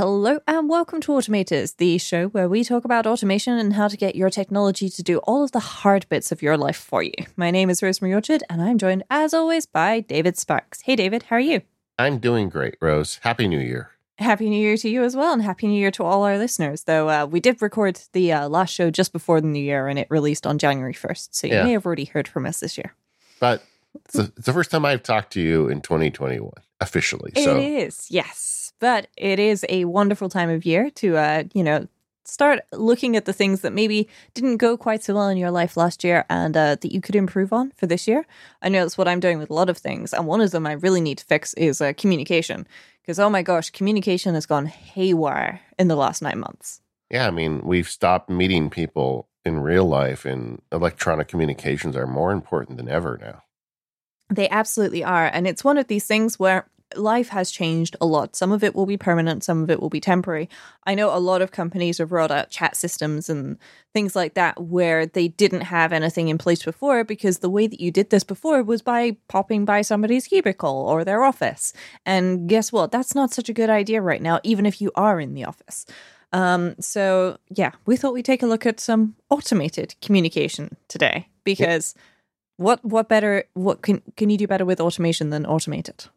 Hello and welcome to Automators, the show where we talk about automation and how to get your technology to do all of the hard bits of your life for you. My name is Rosemary Orchard and I'm joined as always by David Sparks. Hey David, how are you? I'm doing great, Rose. Happy New Year. Happy New Year to you as well, and Happy New Year to all our listeners. Though we did record the last show just before the New Year and it released on January 1st, so you may have already heard from us this year. But it's the first time I've talked to you in 2021, officially. So. It is, yes. But it is a wonderful time of year to, start looking at the things that maybe didn't go quite so well in your life last year and that you could improve on for this year. I know that's what I'm doing with a lot of things. And one of them I really need to fix is communication. Because, oh my gosh, communication has gone haywire in the last 9 months. Yeah, I mean, we've stopped meeting people in real life, and electronic communications are more important than ever now. They absolutely are. And it's one of these things where life has changed a lot. Some of it will be permanent, some of it will be temporary. I know a lot of companies have rolled out chat systems and things like that where they didn't have anything in place before, because the way that you did this before was by popping by somebody's cubicle or their office. And guess what? That's not such a good idea right now, even if you are in the office. So yeah, we thought we'd take a look at some automated communication today, because what can you do better with automation than automate it?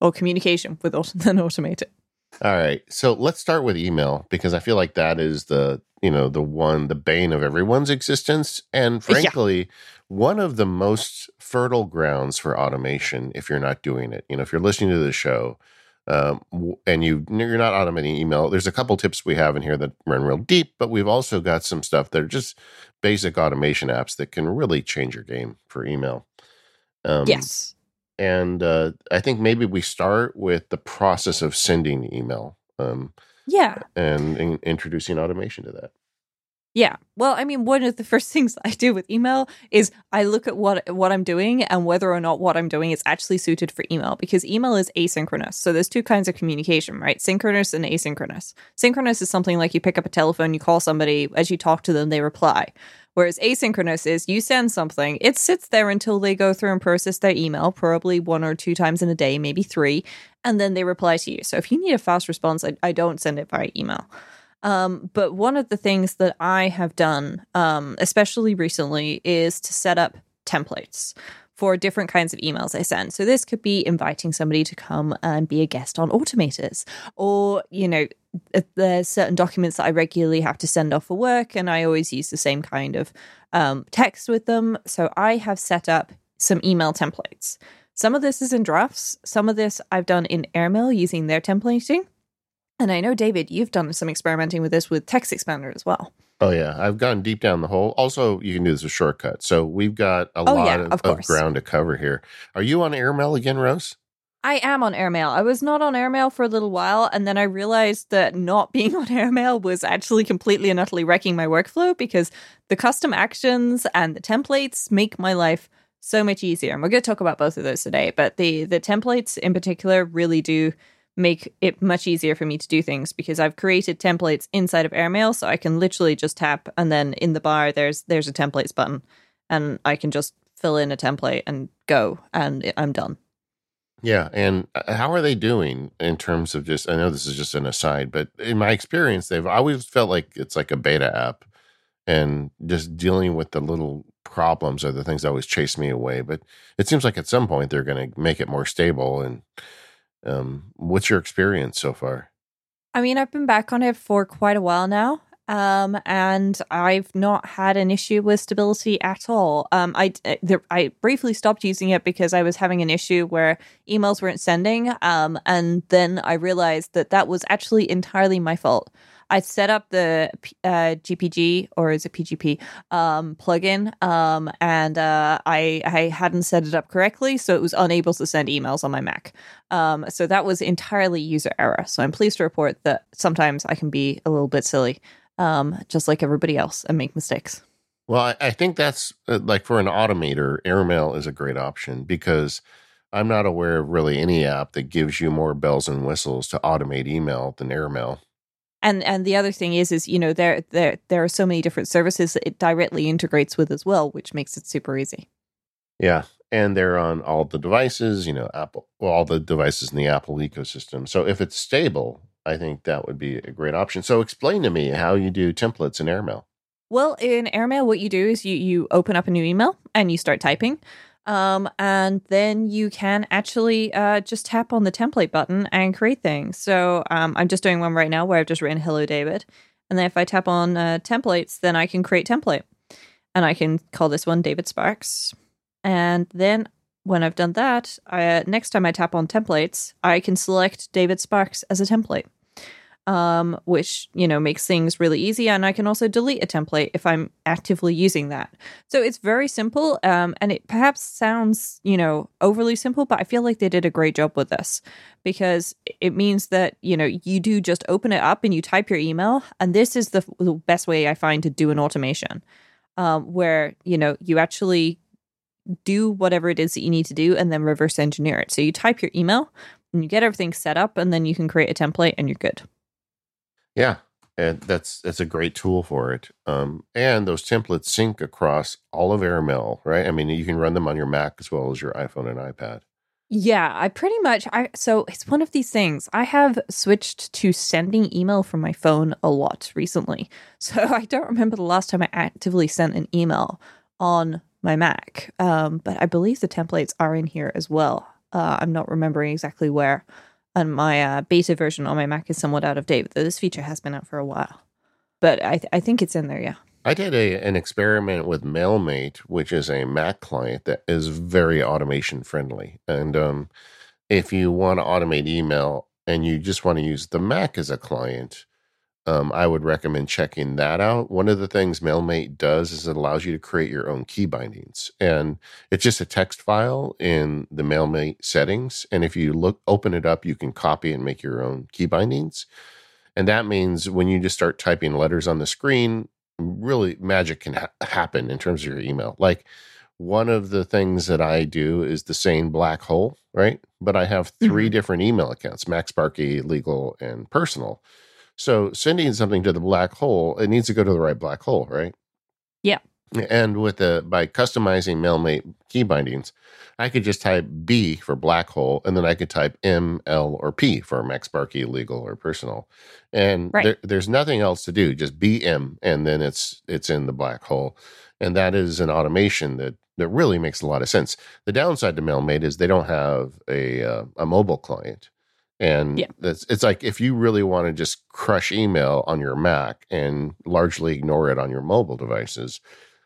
Or communication with then automate it. All right. So let's start with email, because I feel like that is the bane of everyone's existence. And frankly, one of the most fertile grounds for automation if you're not doing it. You know, if you're listening to the show and you're not automating email, there's a couple tips we have in here that run real deep, but we've also got some stuff that are just basic automation apps that can really change your game for email. Yes. And I think maybe we start with the process of sending email and introducing automation to that. Yeah. Well, I mean, one of the first things I do with email is I look at what I'm doing and whether or not what I'm doing is actually suited for email, because email is asynchronous. So there's two kinds of communication, right? Synchronous and asynchronous. Synchronous is something like you pick up a telephone, you call somebody, as you talk to them, they reply. Whereas asynchronous is you send something, it sits there until they go through and process their email, probably 1 or 2 times in a day, maybe 3, and then they reply to you. So if you need a fast response, I don't send it via email. But one of the things that I have done, especially recently, is to set up templates for different kinds of emails I send. So this could be inviting somebody to come and be a guest on Automators, or, there's certain documents that I regularly have to send off for work, and I always use the same kind of text with them. So I have set up some email templates. Some of this is in Drafts. Some of this I've done in Airmail using their templating. And I know, David, you've done some experimenting with this with Text Expander as well. Oh, yeah. I've gone deep down the hole. Also, you can do this with shortcuts. So we've got a lot of ground to cover here. Are you on Airmail again, Rose? I am on Airmail. I was not on Airmail for a little while, and then I realized that not being on Airmail was actually completely and utterly wrecking my workflow, because the custom actions and the templates make my life so much easier. And we're going to talk about both of those today, but the templates in particular really do make it much easier for me to do things, because I've created templates inside of Airmail, so I can literally just tap, and then in the bar there's a templates button, and I can just fill in a template and go, and I'm done. Yeah, and how are they doing in terms of just, I know this is just an aside, but in my experience, they've always felt like it's like a beta app, and just dealing with the little problems are the things that always chase me away. But it seems like at some point they're going to make it more stable. And what's your experience so far? I mean, I've been back on it for quite a while now. And I've not had an issue with stability at all. I briefly stopped using it because I was having an issue where emails weren't sending. And then I realized that was actually entirely my fault. I set up the GPG, or is it PGP, plugin, and I hadn't set it up correctly, so it was unable to send emails on my Mac. So that was entirely user error. So I'm pleased to report that sometimes I can be a little bit silly, just like everybody else, and make mistakes. Well, I think that's, for an automator, Airmail is a great option, because I'm not aware of really any app that gives you more bells and whistles to automate email than Airmail. And the other thing is there are so many different services that it directly integrates with as well, which makes it super easy. Yeah, and they're on all the devices, all the devices in the Apple ecosystem. So if it's stable, I think that would be a great option. So explain to me how you do templates in Airmail. Well, in Airmail, what you do is you open up a new email and you start typing. And then you can actually just tap on the template button and create things. So I'm just doing one right now where I've just written Hello, David. And then if I tap on templates, then I can create template. And I can call this one David Sparks. And then when I've done that, next time I tap on templates, I can select David Sparks as a template, which, you know, makes things really easy. And I can also delete a template if I'm actively using that. So it's very simple. And it perhaps sounds, you know, overly simple, but I feel like they did a great job with this because it means that, you know, you do just open it up and you type your email. And this is the best way I find to do an automation where, you know, you actually do whatever it is that you need to do and then reverse engineer it. So you type your email and you get everything set up and then you can create a template and you're good. Yeah. And that's a great tool for it. And those templates sync across all of Airmail, right? I mean, you can run them on your Mac as well as your iPhone and iPad. Yeah, so it's one of these things. I have switched to sending email from my phone a lot recently. So I don't remember the last time I actively sent an email on my Mac, but I believe the templates are in here as well. I'm not remembering exactly where, and my beta version on my Mac is somewhat out of date, though this feature has been out for a while. But I think it's in there, yeah. I did an experiment with Mailmate, which is a Mac client that is very automation friendly. And if you want to automate email and you just want to use the Mac as a client, I would recommend checking that out. One of the things Mailmate does is it allows you to create your own key bindings. And it's just a text file in the Mailmate settings. And if you open it up, you can copy and make your own key bindings. And that means when you just start typing letters on the screen, really magic can happen in terms of your email. Like one of the things that I do is the Sane black hole, right? But I have three different email accounts, MacSparky, legal, and personal. So sending something to the black hole, it needs to go to the right black hole, right? Yeah. And by customizing Mailmate key bindings, I could just type B for black hole, and then I could type M, L, or P for MacSparky, legal, or personal. And there's nothing else to do, just BM, and then it's in the black hole. And that is an automation that really makes a lot of sense. The downside to Mailmate is they don't have a mobile client. And it's like if you really want to just crush email on your Mac and largely ignore it on your mobile devices,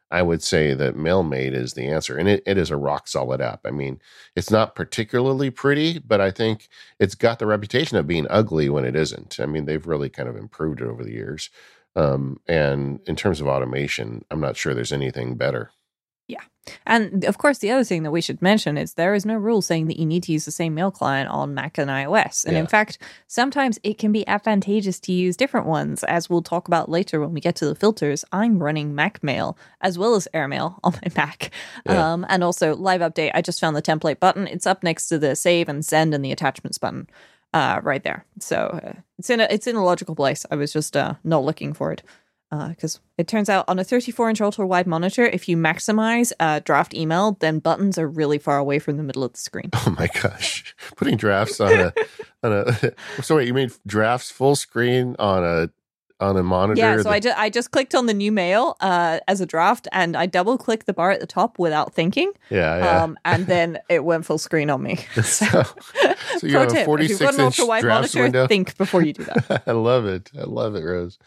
I would say that Mailmate is the answer. And it is a rock solid app. I mean, it's not particularly pretty, but I think it's got the reputation of being ugly when it isn't. I mean, they've really kind of improved it over the years. And in terms of automation, I'm not sure there's anything better. Yeah. And of course, the other thing that we should mention is there is no rule saying that you need to use the same mail client on Mac and iOS. And in fact, sometimes it can be advantageous to use different ones, as we'll talk about later when we get to the filters. I'm running Mac Mail as well as Airmail on my Mac. Yeah. And also live update. I just found the template button. It's up next to the save and send and the attachments button right there. So it's in a logical place. I was just not looking for it. Because it turns out on a 34-inch ultra-wide monitor, if you maximize draft email, then buttons are really far away from the middle of the screen. Oh my gosh! Putting drafts on a so wait, you mean drafts full screen on a monitor? Yeah. So I just clicked on the new mail as a draft, and I double-clicked the bar at the top without thinking. Yeah. And then it went full screen on me. So you have a 46-inch draft window. Think before you do that. I love it, Rose.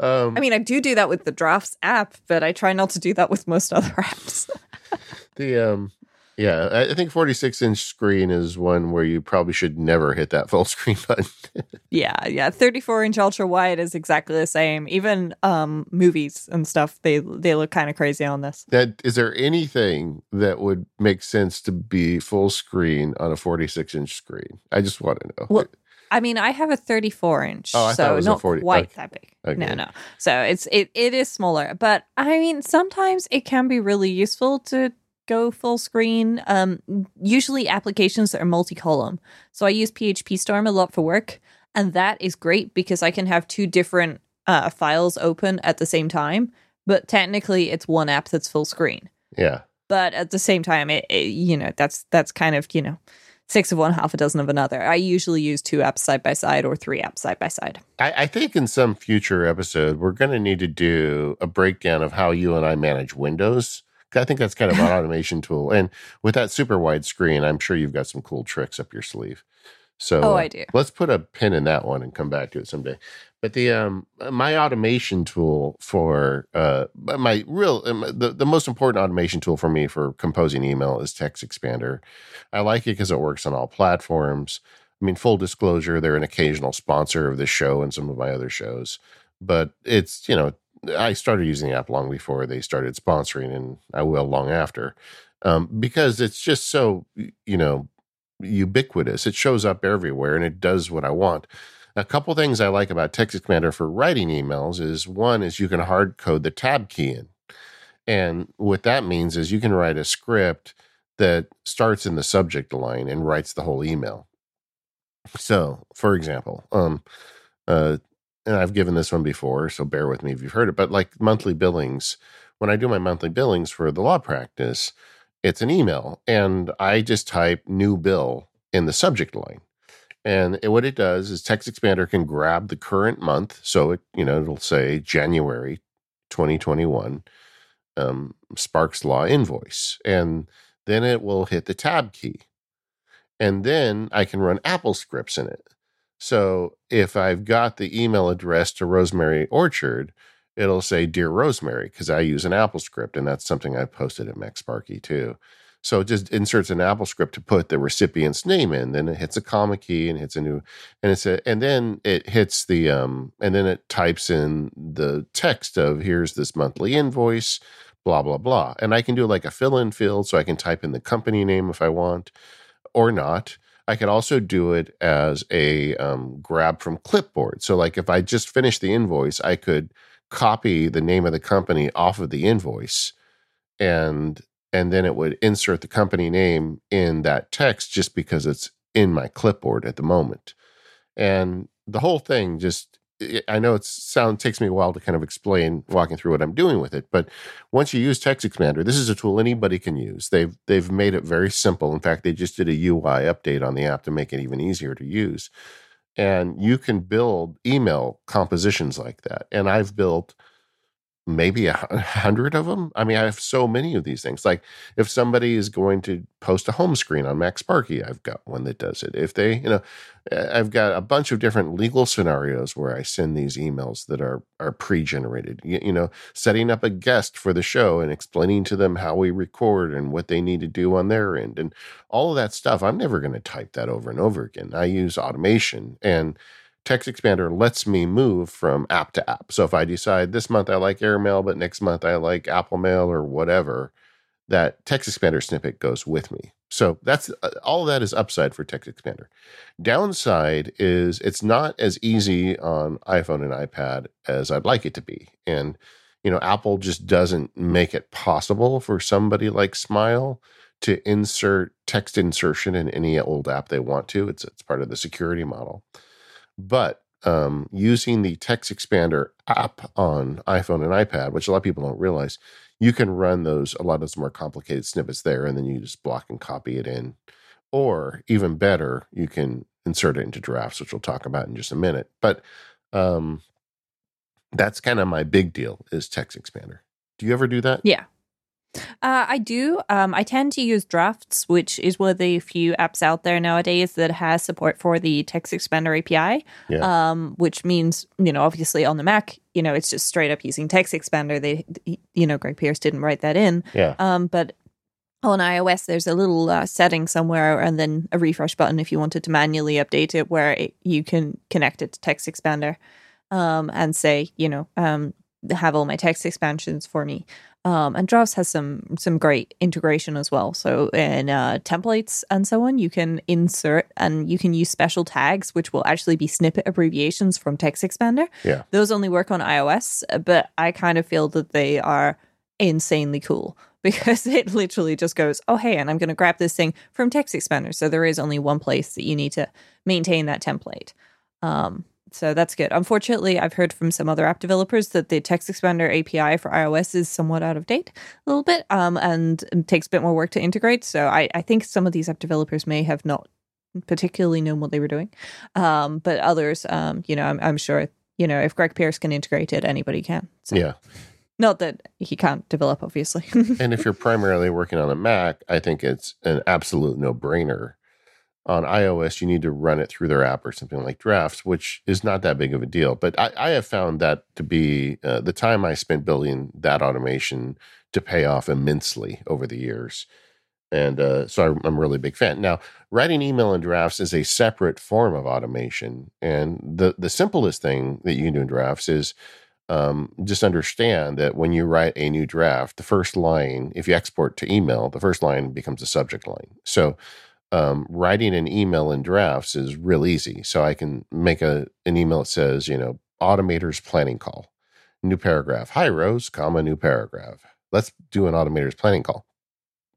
I mean, I do that with the Drafts app, but I try not to do that with most other apps. I think 46-inch screen is one where you probably should never hit that full screen button. 34-inch ultra wide is exactly the same. Even movies and stuff, they look kind of crazy on this. Is there anything that would make sense to be full screen on a 46-inch screen? I just want to know. Well, I mean, I have a 34-inch, so not quite that big. Okay. No. So it is smaller, but I mean, sometimes it can be really useful to go full screen, usually applications that are multi-column. So I use PHP Storm a lot for work, and that is great because I can have two different files open at the same time, but technically it's one app that's full screen. Yeah. But at the same time, it that's kind of, six of one, half a dozen of another. I usually use two apps side by side or three apps side by side. I think in some future episode, we're going to need to do a breakdown of how you and I manage Windows. I think that's kind of an automation tool. And with that super wide screen, I'm sure you've got some cool tricks up your sleeve. So I do. Let's put a pin in that one and come back to it someday. But the my automation tool for my real the most important automation tool for me for composing email is Text Expander. I like it because it works on all platforms. I mean, full disclosure, they're an occasional sponsor of this show and some of my other shows. But it's, you know, I started using the app long before they started sponsoring, and I will long after, because it's just so, you know, ubiquitous. It shows up everywhere and it does what I want. A couple things I like about Text Expander for writing emails is one is you can hard code the tab key in. And what that means is you can write a script that starts in the subject line and writes the whole email. So for example, and I've given this one before, so bear with me if you've heard it, but like monthly billings, when I do my monthly billings for the law practice, it's an email, and I just type new bill in the subject line. And what it does is Text Expander can grab the current month. So it, you know, it'll say January 2021 Sparks Law invoice. And then it will hit the tab key. And then I can run Apple scripts in it. So if I've got the email address to Rosemary Orchard, it'll say, Dear Rosemary, because I use an Apple script, and that's something I posted at MacSparky too. So it just inserts an Apple script to put the recipient's name in. Then it hits a comma key and hits a new, and it's a, and then it hits the, and then it types in the text of here's this monthly invoice, blah, blah, blah. And I can do like a fill-in field, so I can type in the company name if I want or not. I could also do it as a grab from clipboard. So like if I just finished the invoice, I could copy the name of the company off of the invoice, and then it would insert the company name in that text just because it's in my clipboard at the moment. And the whole thing just, I know it takes me a while to kind of explain walking through what I'm doing with it, but once you use Text Expander, this is a tool anybody can use. They've made it very simple. In fact, they just did a UI update on the app to make it even easier to use. And you can build email compositions like that. And I've built maybe 100 of them. I mean, I have so many of these things. Like if somebody is going to post a home screen on MacSparky, I've got one that does it. If they, you know, I've got a bunch of different legal scenarios where I send these emails that are pre-generated, you know, setting up a guest for the show and explaining to them how we record and what they need to do on their end and all of that stuff. I'm never going to type that over and over again. I use automation, and Text Expander lets me move from app to app. So if I decide this month I like Airmail, but next month I like Apple Mail or whatever, that Text Expander snippet goes with me. So that's all that is upside for Text Expander. Downside is it's not as easy on iPhone and iPad as I'd like it to be. And, you know, Apple just doesn't make it possible for somebody like Smile to insert text insertion in any old app they want to. It's part of the security model. But using the Text Expander app on iPhone and iPad, which a lot of people don't realize, you can run those, a lot of those more complicated snippets there, and then you just block and copy it in. Or even better, you can insert it into Drafts, which we'll talk about in just a minute. But that's kind of my big deal is Text Expander. Do you ever do that? Yeah. I do. I tend to use Drafts, which is one of the few apps out there nowadays that has support for the Text Expander API, yeah. Which means, you know, obviously on the Mac, you know, it's just straight up using Text Expander. They, you know, Greg Pierce didn't write that in. Yeah. But on iOS, there's a little setting somewhere and then a refresh button if you wanted to manually update it where you can connect it to Text Expander and say, you know, have all my text expansions for me. And Drafts has some great integration as well. So in templates and so on, you can insert and you can use special tags, which will actually be snippet abbreviations from Text Expander. Yeah. Those only work on iOS, but I kind of feel that they are insanely cool because it literally just goes, oh, hey, and I'm going to grab this thing from Text Expander. So there is only one place that you need to maintain that template. So that's good. Unfortunately, I've heard from some other app developers that the Text Expander API for iOS is somewhat out of date a little bit and takes a bit more work to integrate. So I think some of these app developers may have not particularly known what they were doing. But others, I'm sure, if Greg Pierce can integrate it, anybody can. So. Yeah. Not that he can't develop, obviously. And if you're primarily working on a Mac, I think it's an absolute no-brainer. On iOS, you need to run it through their app or something like Drafts, which is not that big of a deal. But I have found that to be the time I spent building that automation to pay off immensely over the years. And so I'm a really big fan. Now, writing email in Drafts is a separate form of automation. And the simplest thing that you can do in Drafts is just understand that when you write a new draft, the first line, if you export to email, the first line becomes the subject line. So writing an email in Drafts is real easy. So I can make an email that says, Automators planning call, new paragraph. Hi, Rose, comma, new paragraph. Let's do an Automators planning call.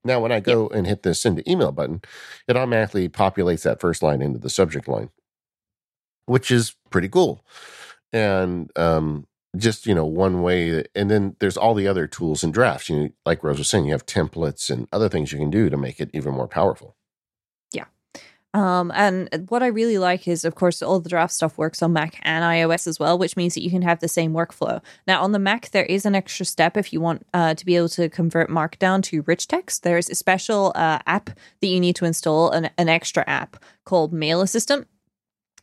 Now, when I go and hit the send to email button, it automatically populates that first line into the subject line, which is pretty cool. And just, one way. And then there's all the other tools in Drafts. Like Rose was saying, you have templates and other things you can do to make it even more powerful. And what I really like is, of course, all the Draft stuff works on Mac and iOS as well, which means that you can have the same workflow. Now, on the Mac, there is an extra step if you want to be able to convert Markdown to rich text. There is a special app that you need to install, an extra app called Mail Assistant.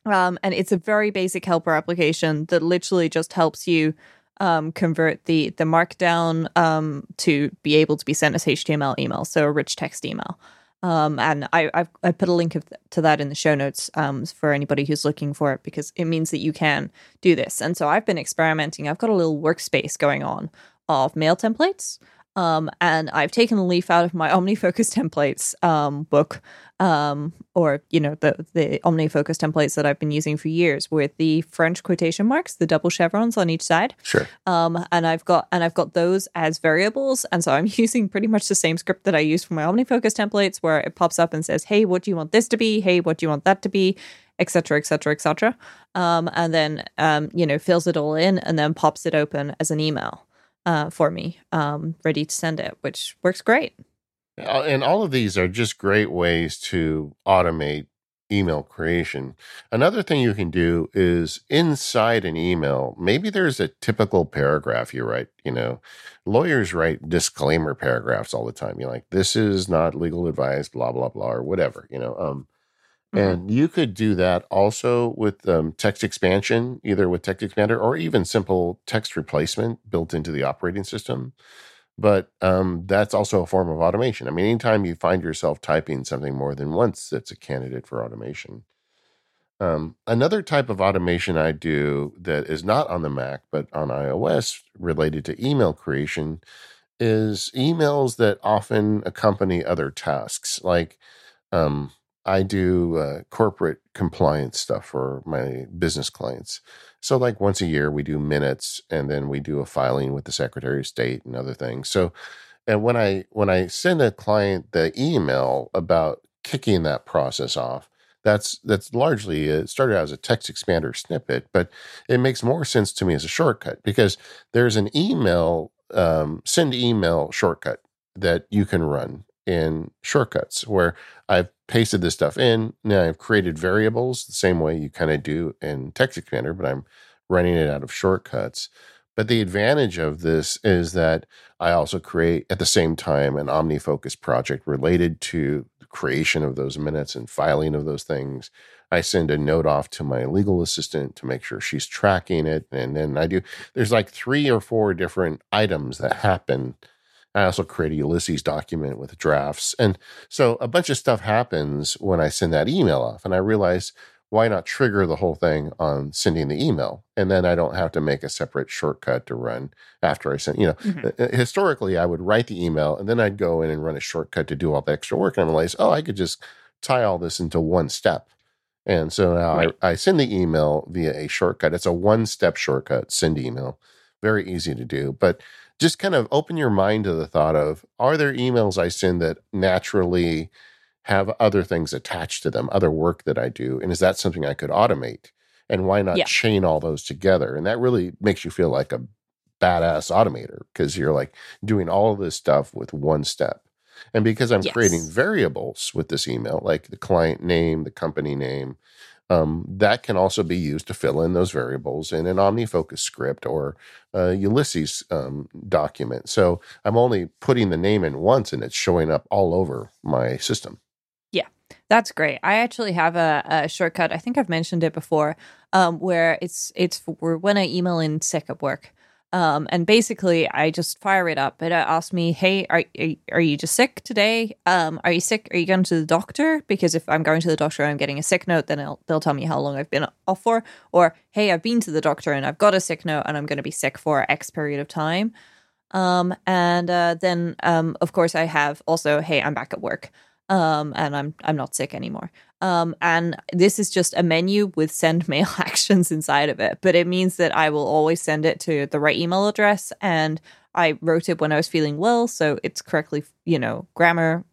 And it's a very basic helper application that literally just helps you convert the Markdown to be able to be sent as HTML email, so a rich text email. And I put a link to that in the show notes for anybody who's looking for it, because it means that you can do this. And so I've been experimenting. I've got a little workspace going on of mail templates, and I've taken a leaf out of my OmniFocus templates book, or the OmniFocus templates that I've been using for years with the French quotation marks, the double chevrons on each side. Sure. And I've got those as variables, and so I'm using pretty much the same script that I use for my OmniFocus templates, where it pops up and says, "Hey, what do you want this to be? Hey, what do you want that to be?" Et cetera, et cetera, et cetera, and then fills it all in and then pops it open as an email. For me, ready to send it, which works great. And all of these are just great ways to automate email creation. Another thing you can do is inside an email, maybe there's a typical paragraph you write. Lawyers write disclaimer paragraphs all the time. You're like, this is not legal advice, blah, blah, blah, or whatever, And you could do that also with text expansion, either with Text Expander or even simple text replacement built into the operating system. But that's also a form of automation. Anytime you find yourself typing something more than once, that's a candidate for automation. Another type of automation I do that is not on the Mac, but on iOS related to email creation is emails that often accompany other tasks. Like, I do corporate compliance stuff for my business clients. So like once a year we do minutes, and then we do a filing with the Secretary of State and other things. So, and when I send a client the email about kicking that process off, that's largely, it started out as a Text Expander snippet, but it makes more sense to me as a shortcut, because there's an email, send email shortcut that you can run in Shortcuts, where I've pasted this stuff in. Now I've created variables the same way you kind of do in Text Expander, but I'm running it out of Shortcuts. But the advantage of this is that I also create at the same time an OmniFocus project related to the creation of those minutes and filing of those things. I send a note off to my legal assistant to make sure she's tracking it. And then there's like 3 or 4 different items that happen. I also create a Ulysses document with Drafts. And so a bunch of stuff happens when I send that email off. And I realize, why not trigger the whole thing on sending the email? And then I don't have to make a separate shortcut to run after I send, Historically, I would write the email and then I'd go in and run a shortcut to do all the extra work. And I realize, I could just tie all this into one step. And so now I send the email via a shortcut. It's a one-step shortcut, send email. Very easy to do. But just kind of open your mind to the thought of, are there emails I send that naturally have other things attached to them, other work that I do? And is that something I could automate? And why not chain all those together? And that really makes you feel like a badass automator, because you're like doing all of this stuff with one step. And because I'm creating variables with this email, like the client name, the company name, that can also be used to fill in those variables in an OmniFocus script or Ulysses document. So I'm only putting the name in once and it's showing up all over my system. Yeah, that's great. I actually have a shortcut. I think I've mentioned it before, where it's for when I email in sick at work. And basically, I just fire it up. It asks me, hey, are you just sick today? Are you sick? Are you going to the doctor? Because if I'm going to the doctor and I'm getting a sick note, then they'll tell me how long I've been off for. Or, hey, I've been to the doctor and I've got a sick note and I'm going to be sick for X period of time. Then, of course, I have also, hey, I'm back at work. And I'm not sick anymore. And this is just a menu with send mail actions inside of it. But it means that I will always send it to the right email address. And I wrote it when I was feeling well, so it's correctly, correct grammar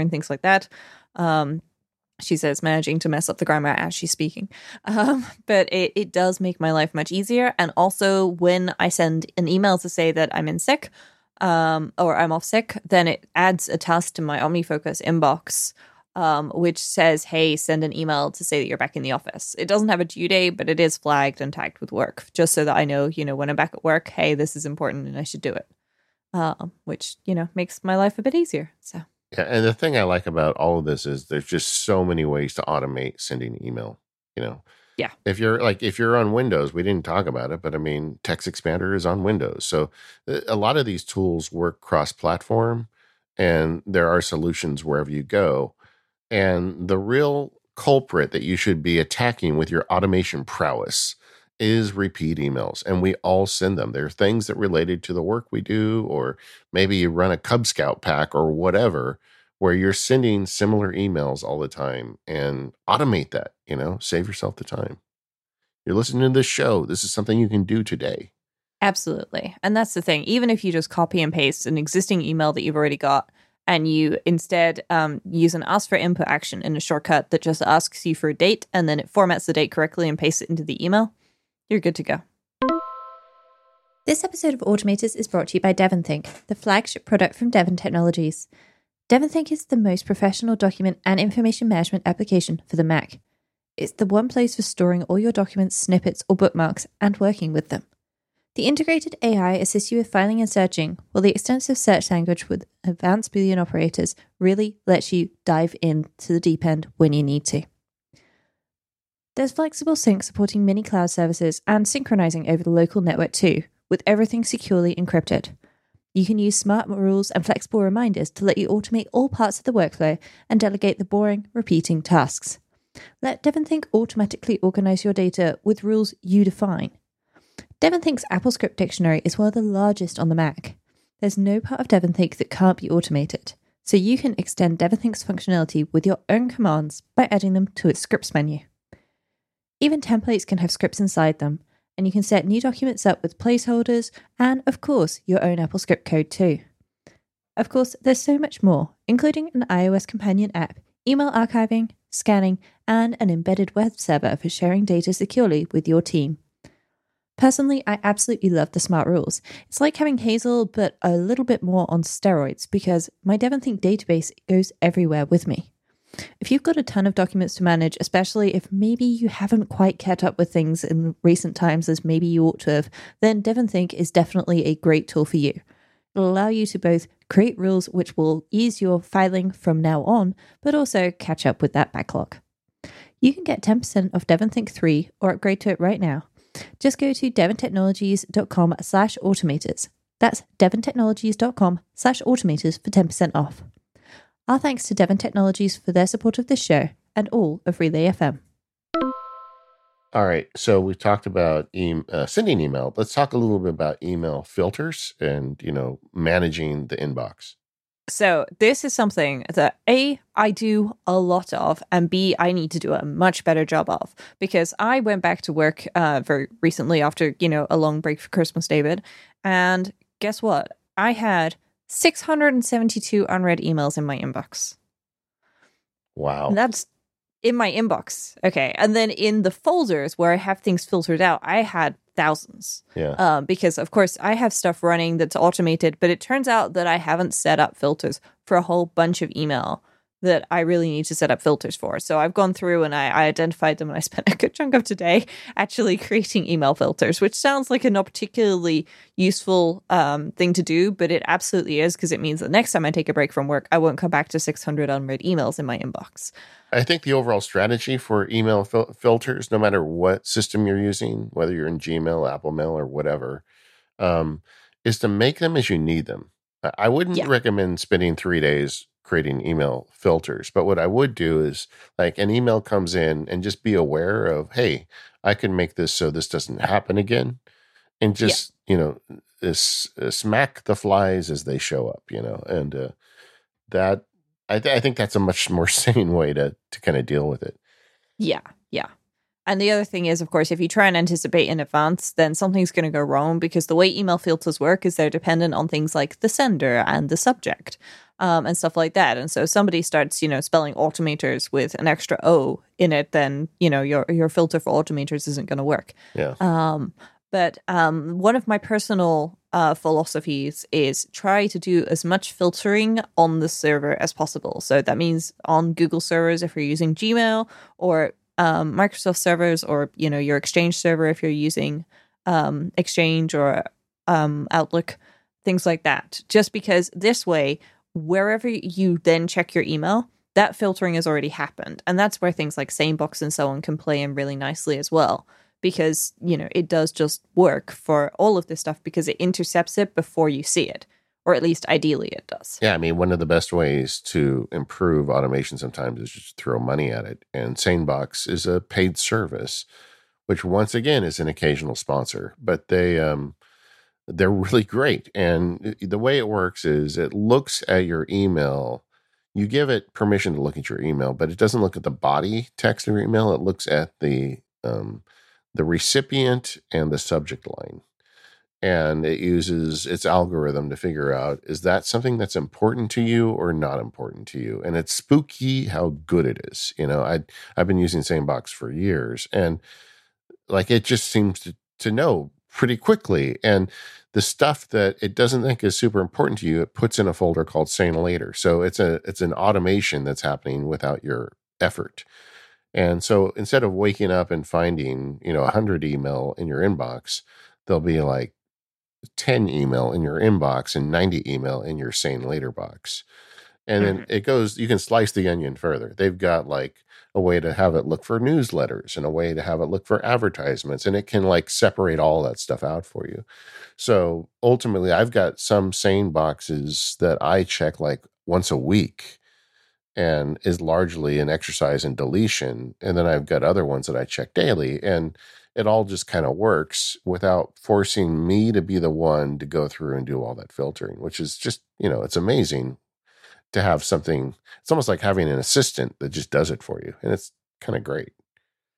and things like that. She says, managing to mess up the grammar as she's speaking. But it does make my life much easier. And also when I send an email to say that I'm in sick, or I'm off sick, then it adds a task to my OmniFocus inbox, which says, hey, send an email to say that you're back in the office. It doesn't have a due date, but it is flagged and tagged with work, just so that I know, when I'm back at work, hey, this is important and I should do it, which, makes my life a bit easier. So yeah, and the thing I like about all of this is there's just so many ways to automate sending email, Yeah. If you're on Windows, we didn't talk about it, but I mean, Text Expander is on Windows. So a lot of these tools work cross-platform and there are solutions wherever you go. And the real culprit that you should be attacking with your automation prowess is repeat emails. And we all send them. There are things that related to the work we do, or maybe you run a Cub Scout pack or whatever, where you're sending similar emails all the time, and automate that, save yourself the time. You're listening to this show. This is something you can do today. Absolutely. And that's the thing. Even if you just copy and paste an existing email that you've already got, and you instead use an ask for input action in a shortcut that just asks you for a date, and then it formats the date correctly and pastes it into the email, you're good to go. This episode of Automators is brought to you by DevonThink, the flagship product from Devon Technologies. DevonThink is the most professional document and information management application for the Mac. It's the one place for storing all your documents, snippets, or bookmarks and working with them. The integrated AI assists you with filing and searching, while the extensive search language with advanced Boolean operators really lets you dive into the deep end when you need to. There's flexible sync supporting mini cloud services and synchronizing over the local network too, with everything securely encrypted. You can use smart rules and flexible reminders to let you automate all parts of the workflow and delegate the boring, repeating tasks. Let DevonThink automatically organize your data with rules you define. DevonThink's AppleScript dictionary is one of the largest on the Mac. There's no part of DevonThink that can't be automated, so you can extend DevonThink's functionality with your own commands by adding them to its scripts menu. Even templates can have scripts inside them, and you can set new documents up with placeholders and, of course, your own AppleScript code too. Of course, there's so much more, including an iOS companion app, email archiving, scanning, and an embedded web server for sharing data securely with your team. Personally, I absolutely love the smart rules. It's like having Hazel, but a little bit more on steroids, because my DevonThink database goes everywhere with me. If you've got a ton of documents to manage, especially if maybe you haven't quite caught up with things in recent times as maybe you ought to have, then DevonThink is definitely a great tool for you. It'll allow you to both create rules which will ease your filing from now on, but also catch up with that backlog. You can get 10% off DevonThink 3 or upgrade to it right now. Just go to devontechnologies.com/automators. That's devontechnologies.com/automators for 10% off. Our thanks to Devon Technologies for their support of this show and all of Relay FM. All right, so we've talked about sending email. Let's talk a little bit about email filters and, managing the inbox. So this is something that, A, I do a lot of, and B, I need to do a much better job of, because I went back to work very recently after, a long break for Christmas, David. And guess what? I had 672 unread emails in my inbox. Wow. And that's in my inbox. Okay. And then in the folders where I have things filtered out, I had thousands. Yeah. Because, of course, I have stuff running that's automated, but it turns out that I haven't set up filters for a whole bunch of email that I really need to set up filters for. So I've gone through and I identified them, and I spent a good chunk of today actually creating email filters, which sounds like a not particularly useful thing to do, but it absolutely is, because it means that next time I take a break from work, I won't come back to 600 unread emails in my inbox. I think the overall strategy for email filters, no matter what system you're using, whether you're in Gmail, Apple Mail, or whatever, is to make them as you need them. I wouldn't recommend spending 3 days creating email filters. But what I would do is, like, an email comes in, and just be aware of, hey, I can make this so this doesn't happen again. And just, smack the flies as they show up, and that, I think that's a much more sane way to kind of deal with it. Yeah. Yeah. And the other thing is, of course, if you try and anticipate in advance, then something's going to go wrong, because the way email filters work is they're dependent on things like the sender and the subject. And stuff like that. And so somebody starts, spelling automators with an extra O in it, then, your filter for automators isn't going to work. Yeah. But one of my personal philosophies is try to do as much filtering on the server as possible. So that means on Google servers, if you're using Gmail, or Microsoft servers, or, your Exchange server, if you're using Exchange or Outlook, things like that. Just because this way, wherever you then check your email, that filtering has already happened. And that's where things like SaneBox and so on can play in really nicely as well, because, it does just work for all of this stuff, because it intercepts it before you see it, or at least ideally it does. Yeah, I mean, one of the best ways to improve automation sometimes is just throw money at it. And SaneBox is a paid service, which once again is an occasional sponsor, but they... They're really great. And the way it works is it looks at your email. You give it permission to look at your email, but it doesn't look at the body text of your email. It looks at the recipient and the subject line. And it uses its algorithm to figure out, is that something that's important to you or not important to you? And it's spooky how good it is. I've been using SaneBox for years, and like it just seems to know pretty quickly. And the stuff that it doesn't think is super important to you, it puts in a folder called Sane Later. So it's an automation that's happening without your effort. And so instead of waking up and finding, 100 email in your inbox, there'll be like 10 email in your inbox and 90 email in your Sane Later box. And then it goes, you can slice the onion further. They've got like a way to have it look for newsletters and a way to have it look for advertisements. And it can like separate all that stuff out for you. So ultimately, I've got some Sane boxes that I check like once a week, and is largely an exercise in deletion. And then I've got other ones that I check daily. And it all just kind of works without forcing me to be the one to go through and do all that filtering, which is just, it's amazing to have something. It's almost like having an assistant that just does it for you. And it's kind of great.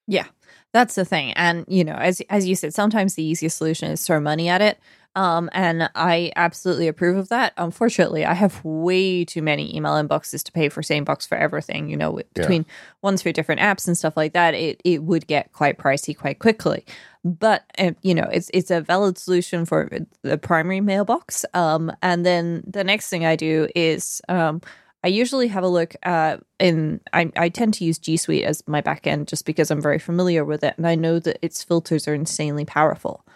Yeah, that's the thing. And, as you said, sometimes the easiest solution is throw money at it. And I absolutely approve of that. Unfortunately, I have way too many email inboxes to pay for SaneBox for everything, between ones for different apps and stuff like that. It would get quite pricey quite quickly. But, it's a valid solution for the primary mailbox. And then the next thing I do is I usually have a look I tend to use G Suite as my backend, just because I'm very familiar with it. And I know that its filters are insanely powerful.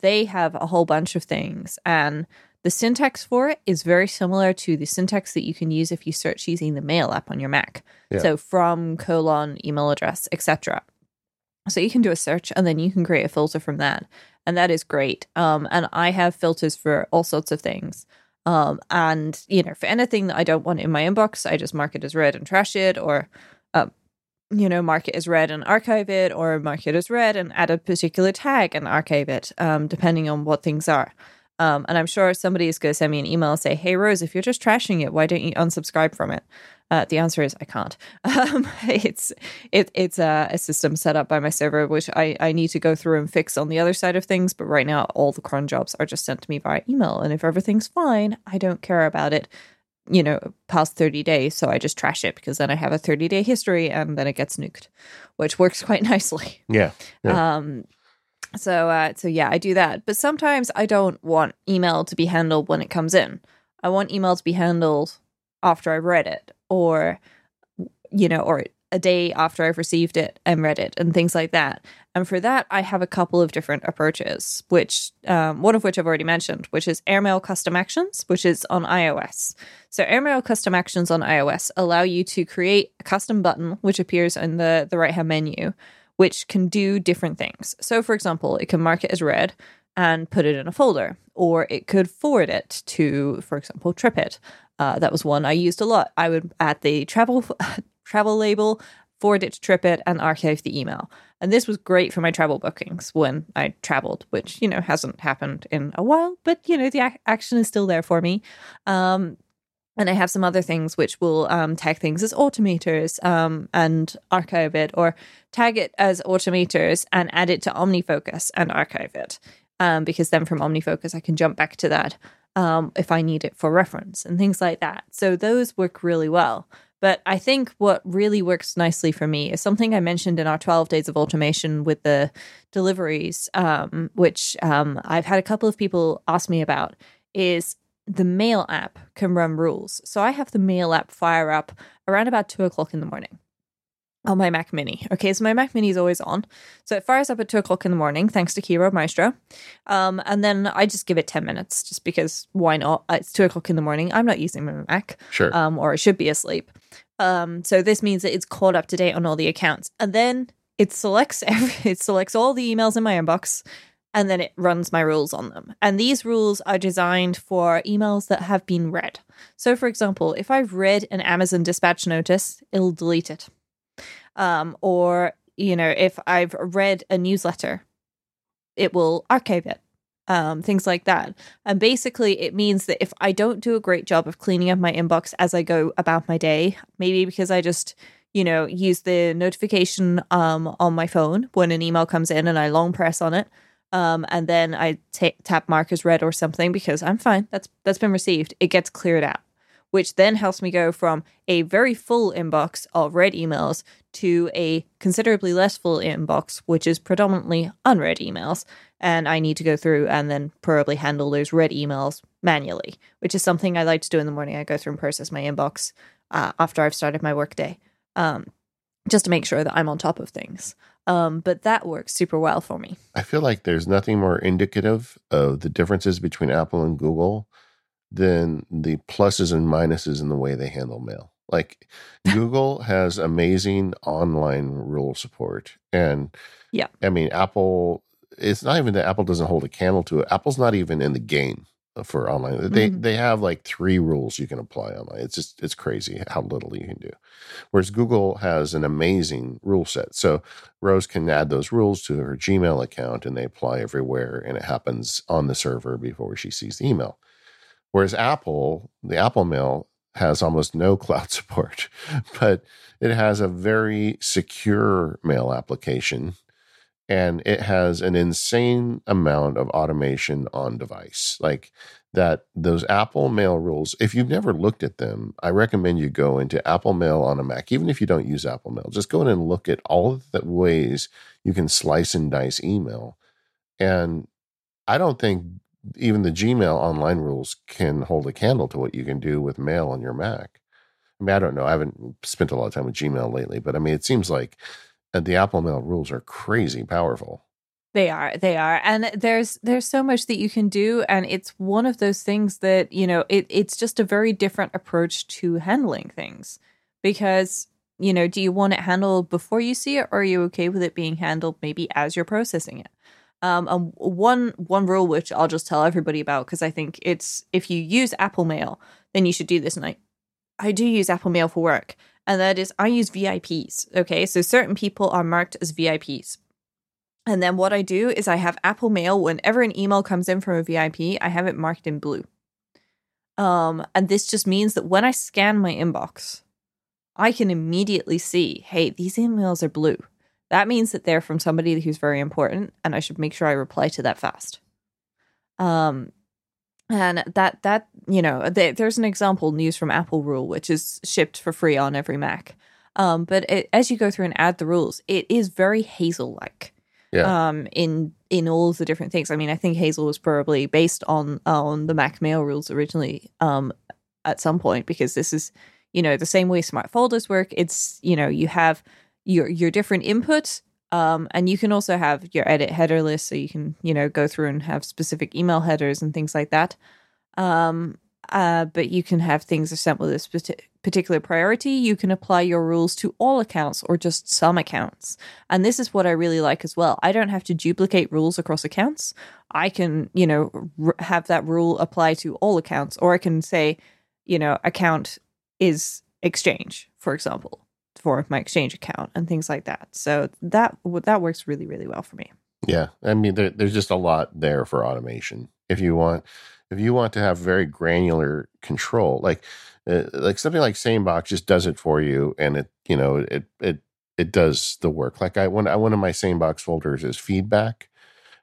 They have a whole bunch of things, and the syntax for it is very similar to the syntax that you can use if you search using the Mail app on your Mac. Yeah. So from : email address, etc. So you can do a search, and then you can create a filter from that, and that is great. And I have filters for all sorts of things. And for anything that I don't want in my inbox, I just mark it as red and trash it, or mark it as red and archive it, or mark it as red and add a particular tag and archive it, depending on what things are. And I'm sure somebody is going to send me an email and say, hey, Rose, if you're just trashing it, why don't you unsubscribe from it? The answer is I can't. It's a system set up by my server, which I need to go through and fix on the other side of things. But right now, all the cron jobs are just sent to me via email. And if everything's fine, I don't care about it, past 30 days. So I just trash it, because then I have a 30-day history, and then it gets nuked, which works quite nicely. Yeah. So yeah, I do that. But sometimes I don't want email to be handled when it comes in. I want email to be handled after I've read it, or, you know, or a day after I've received it and read it and things like that. And for that, I have a couple of different approaches, which one of which I've already mentioned, which is Airmail Custom Actions, which is on iOS. So Airmail Custom Actions on iOS allow you to create a custom button, which appears in the right-hand menu, which can do different things. So for example, it can mark it as read and put it in a folder, or it could forward it to, for example, TripIt. That was one I used a lot. I would add the travel label, forward it to TripIt, and archive the email. And this was great for my travel bookings when I traveled, which, you know, hasn't happened in a while, but, you know, the action is still there for me. And I have some other things which will tag things as automators and archive it, or tag it as automators and add it to OmniFocus and archive it. Because then from OmniFocus, I can jump back to that if I need it for reference and things like that. So those work really well. But I think what really works nicely for me is something I mentioned in our 12 Days of Automation with the deliveries, which I've had a couple of people ask me about, is the Mail app can run rules. So I have the Mail app fire up around about 2 o'clock in the morning on my Mac Mini. Okay, so my Mac Mini is always on. So it fires up at 2 o'clock in the morning, thanks to Kiro Maestro. And then I just give it 10 minutes just because why not? It's 2 o'clock in the morning. I'm not using my Mac. Sure. Or it should be asleep. So this means that it's caught up to date on all the accounts, and then it selects all the emails in my inbox, and then it runs my rules on them. And these rules are designed for emails that have been read. So for example, if I've read an Amazon dispatch notice, it'll delete it. Or, you know, if I've read a newsletter, it will archive it. Things like that. And basically it means that if I don't do a great job of cleaning up my inbox as I go about my day, maybe because I just, you know, use the notification on my phone when an email comes in and I long press on it, and then I tap mark as read or something because I'm fine, that's been received, it gets cleared out, which then helps me go from a very full inbox of read emails to a considerably less full inbox, which is predominantly unread emails. And I need to go through and then probably handle those read emails manually, which is something I like to do in the morning. I go through and process my inbox after I've started my workday, just to make sure that I'm on top of things. But that works super well for me. I feel like there's nothing more indicative of the differences between Apple and Google than the pluses and minuses in the way they handle mail. Like Google has amazing online rule support, and yeah, I mean Apple. It's not even that Apple doesn't hold a candle to it. Apple's not even in the game for online. They have like 3 rules you can apply online. It's crazy how little you can do. Whereas Google has an amazing rule set. So Rose can add those rules to her Gmail account, and they apply everywhere, and it happens on the server before she sees the email. Whereas Apple, the Apple Mail, has almost no cloud support, but it has a very secure mail application, and it has an insane amount of automation on device. Like that, those Apple Mail rules, if you've never looked at them, I recommend you go into Apple Mail on a Mac, even if you don't use Apple Mail. Just go in and look at all of the ways you can slice and dice email. And I don't think even the Gmail online rules can hold a candle to what you can do with mail on your Mac. I mean, I don't know. I haven't spent a lot of time with Gmail lately, but I mean, it seems like the Apple Mail rules are crazy powerful. They are. And there's so much that you can do. And it's one of those things that, you know, it's just a very different approach to handling things because, you know, do you want it handled before you see it, or are you okay with it being handled maybe as you're processing it? And one rule, which I'll just tell everybody about, because I think it's, if you use Apple Mail, then you should do this. And I do use Apple Mail for work. And that is, I use VIPs. Okay. So certain people are marked as VIPs. And then what I do is I have Apple Mail, whenever an email comes in from a VIP, I have it marked in blue. And this just means that when I scan my inbox, I can immediately see, hey, these emails are blue. That means that they're from somebody who's very important, and I should make sure I reply to that fast. And that you know, there's an example news from Apple rule, which is shipped for free on every Mac. But as you go through and add the rules, it is very Hazel-like. in all the different things. I mean, I think Hazel was probably based on the Mac Mail rules originally at some point, because this is, you know, the same way smart folders work. It's, you know, you have your different inputs, and you can also have your edit header list, so you can, you know, go through and have specific email headers and things like that. But you can have things assembled with a particular priority. You can apply your rules to all accounts or just some accounts. And this is what I really like as well. I don't have to duplicate rules across accounts. I can, you know, have that rule apply to all accounts, or I can say, you know, account is Exchange, for example, for my Exchange account and things like that. So that works really, really well for me. Yeah. I mean, there's just a lot there for automation. If you want to have very granular control, like something like SaneBox just does it for you, and it, you know, it does the work. Like one of my SaneBox folders is feedback,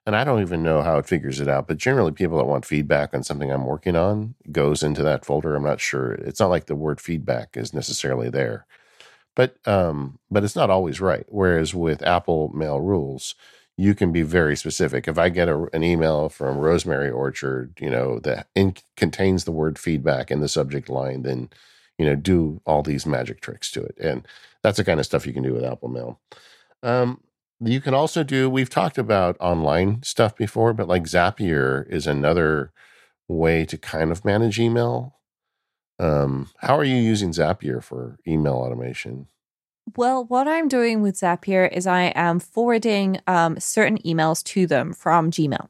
and I don't even know how it figures it out, but generally people that want feedback on something I'm working on goes into that folder. I'm not sure. It's not like the word feedback is necessarily there, but it's not always right. Whereas with Apple Mail rules, you can be very specific. If I get an email from Rosemary Orchard, you know, that contains the word feedback in the subject line, then, you know, do all these magic tricks to it. And that's the kind of stuff you can do with Apple Mail. You can also do, we've talked about online stuff before, but like Zapier is another way to kind of manage email. How are you using Zapier for email automation? Well, what I'm doing with Zapier is I am forwarding certain emails to them from Gmail.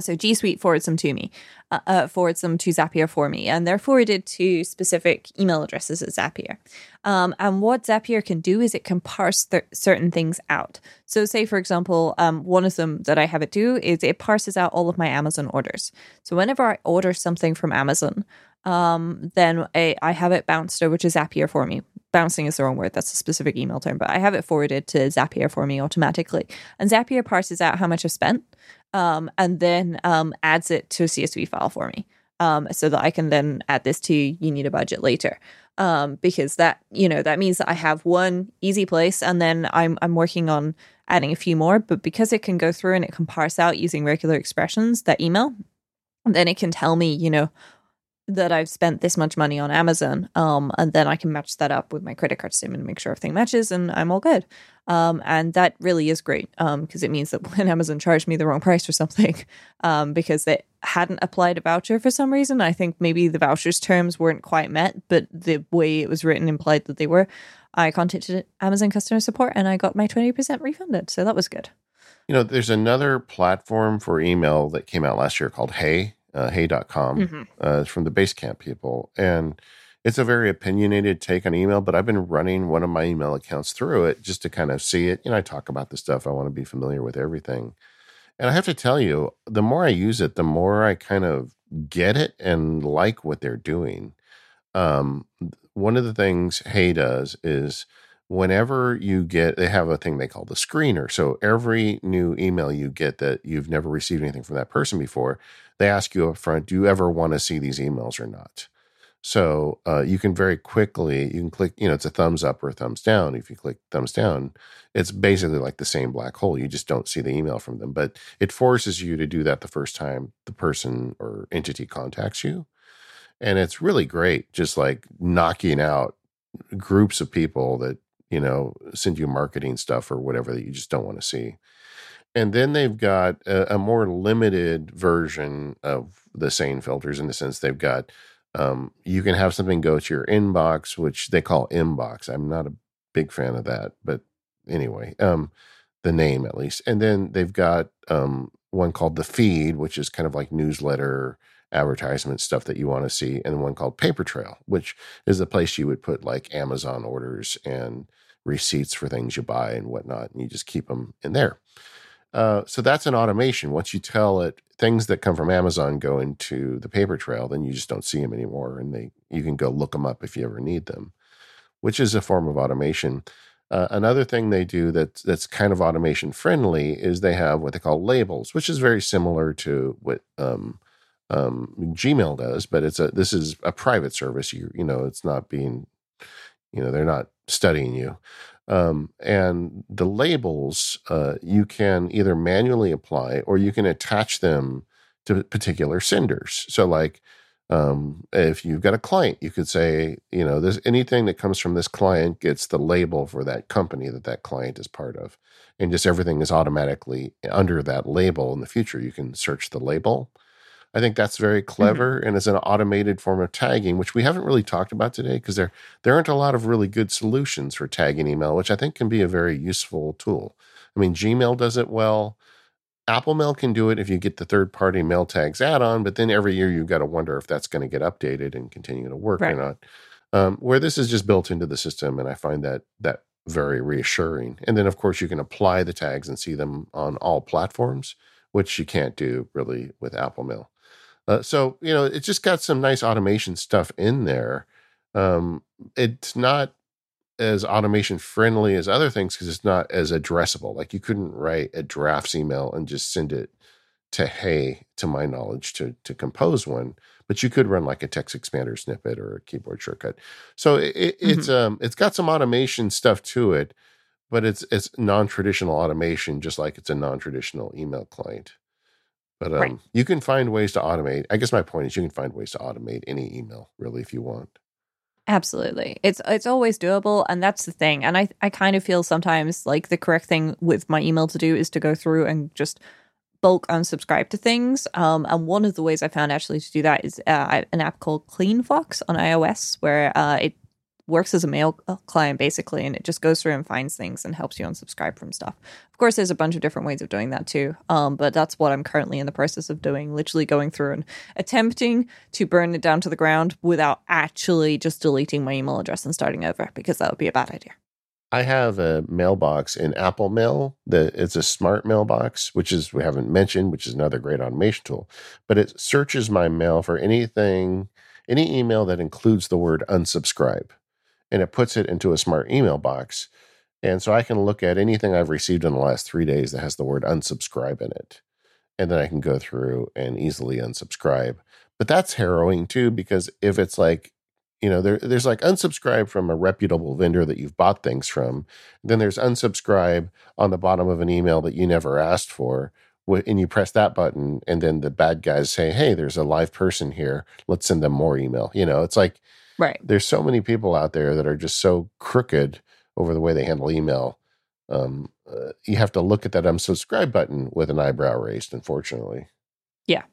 So G Suite forwards them to Zapier for me, and they're forwarded to specific email addresses at Zapier. And what Zapier can do is it can parse certain things out. So say, for example, one of them that I have it do is it parses out all of my Amazon orders. So whenever I order something from Amazon, then I have it bounced over to Zapier for me. Bouncing is the wrong word. That's a specific email term, but I have it forwarded to Zapier for me automatically. And Zapier parses out how much I've spent, and then adds it to a CSV file for me, so that I can then add this to you need a budget later. Because that, you know, that means that I have one easy place, and then I'm working on adding a few more. But because it can go through and it can parse out using regular expressions, that email, then it can tell me, you know, that I've spent this much money on Amazon, and then I can match that up with my credit card statement and make sure everything matches, and I'm all good. And that really is great, because it means that when Amazon charged me the wrong price for something, because they hadn't applied a voucher for some reason, I think maybe the voucher's terms weren't quite met, but the way it was written implied that they were, I contacted Amazon customer support and I got my 20% refunded. So that was good. You know, there's another platform for email that came out last year called Hey. Hey.com, mm-hmm. From the Basecamp people. And it's a very opinionated take on email, but I've been running one of my email accounts through it just to kind of see it. You know, I talk about this stuff. I want to be familiar with everything. And I have to tell you, the more I use it, the more I kind of get it and like what they're doing. One of the things Hey does is whenever you get, they have a thing they call the screener. So every new email you get that you've never received anything from that person before, they ask you up front, do you ever want to see these emails or not? So you can very quickly, you can click, you know, it's a thumbs up or a thumbs down. If you click thumbs down, it's basically like the same black hole. You just don't see the email from them, but it forces you to do that the first time the person or entity contacts you. And it's really great, just like knocking out groups of people that, you know, send you marketing stuff or whatever that you just don't want to see. And then they've got a more limited version of the Sane filters in the sense they've got, you can have something go to your inbox, which they call inbox. I'm not a big fan of that, but anyway, the name at least. And then they've got one called the feed, which is kind of like newsletter advertisement stuff that you want to see. And one called paper trail, which is the place you would put like Amazon orders and receipts for things you buy and whatnot. And you just keep them in there. So that's an automation. Once you tell it things that come from Amazon go into the paper trail, then you just don't see them anymore. And you can go look them up if you ever need them, which is a form of automation. Another thing they do that's kind of automation friendly is they have what they call labels, which is very similar to what Gmail does, but this is a private service. You know, it's not being, you know, they're not studying you. And the labels, you can either manually apply or you can attach them to particular senders. So like, if you've got a client, you could say, you know, there's anything that comes from this client gets the label for that company that that client is part of. And just everything is automatically under that label. In the future, you can search the label. I think that's very clever, and it's an automated form of tagging, which we haven't really talked about today because there aren't a lot of really good solutions for tagging email, which I think can be a very useful tool. I mean, Gmail does it well. Apple Mail can do it if you get the third-party mail tags add-on, but then every year you've got to wonder if that's going to get updated and continue to work or not. Where this is just built into the system, and I find that very reassuring. And then, of course, you can apply the tags and see them on all platforms, which you can't do really with Apple Mail. So, you know, it's just got some nice automation stuff in there. It's not as automation friendly as other things because it's not as addressable. Like you couldn't write a drafts email and just send it to Hey, to my knowledge, to compose one. But you could run like a text expander snippet or a keyboard shortcut. So it's got some automation stuff to it, but it's non-traditional automation, just like it's a non-traditional email client. But you can find ways to automate. I guess my point is you can find ways to automate any email, really, if you want. Absolutely. It's always doable, and that's the thing. And I kind of feel sometimes like the correct thing with my email to do is to go through and just bulk unsubscribe to things. And one of the ways I found actually to do that is an app called CleanFox on iOS, where it works as a mail client, basically, and it just goes through and finds things and helps you unsubscribe from stuff. Of course, there's a bunch of different ways of doing that too, but that's what I'm currently in the process of doing, literally going through and attempting to burn it down to the ground without actually just deleting my email address and starting over, because that would be a bad idea. I have a mailbox in Apple Mail. It's a smart mailbox, we haven't mentioned, which is another great automation tool, but it searches my mail for any email that includes the word unsubscribe. And it puts it into a smart email box. And so I can look at anything I've received in the last 3 days that has the word unsubscribe in it. And then I can go through and easily unsubscribe. But that's harrowing too, because if it's like, you know, there's like unsubscribe from a reputable vendor that you've bought things from. Then there's unsubscribe on the bottom of an email that you never asked for. And you press that button and then the bad guys say, hey, there's a live person here. Let's send them more email. You know, it's like, right. There's so many people out there that are just so crooked over the way they handle email. You have to look at that unsubscribe button with an eyebrow raised, unfortunately. Yeah.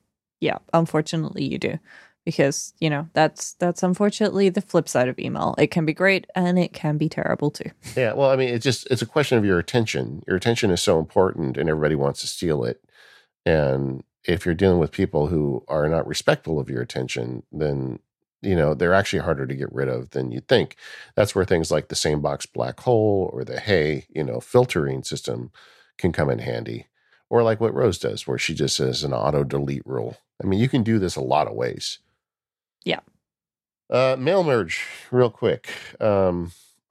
Yeah. Unfortunately, you do. Because, you know, that's unfortunately the flip side of email. It can be great and it can be terrible too. Yeah. Well, I mean, it's a question of your attention. Your attention is so important and everybody wants to steal it. And if you're dealing with people who are not respectful of your attention, then you know, they're actually harder to get rid of than you think. That's where things like the SaneBox black hole or the Hey, you know, filtering system can come in handy. Or like what Rose does, where she just says an auto delete rule. I mean, you can do this a lot of ways. Yeah. Mail merge, real quick.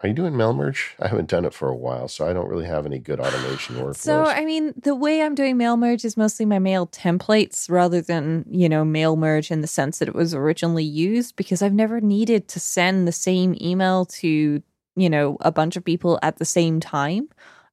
Are you doing mail merge? I haven't done it for a while, so I don't really have any good automation workflows. So, I mean, the way I'm doing mail merge is mostly my mail templates rather than, you know, mail merge in the sense that it was originally used, because I've never needed to send the same email to, you know, a bunch of people at the same time.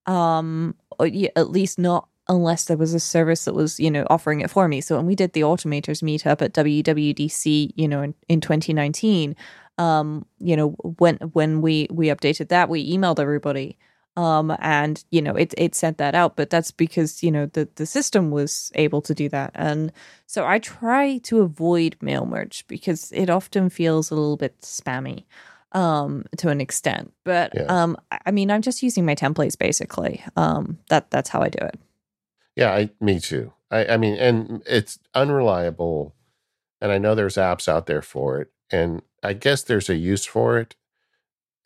At least not unless there was a service that was, you know, offering it for me. So when we did the Automators meetup at WWDC, you know, in 2019, you know, when we updated that, we emailed everybody, and you know, it sent that out, but that's because, you know, the system was able to do that. And so I try to avoid mail merge because it often feels a little bit spammy, to an extent, but, yeah. I mean, I'm just using my templates basically. That's how I do it. Yeah. Me too. I mean, and it's unreliable and I know there's apps out there for it. And I guess there's a use for it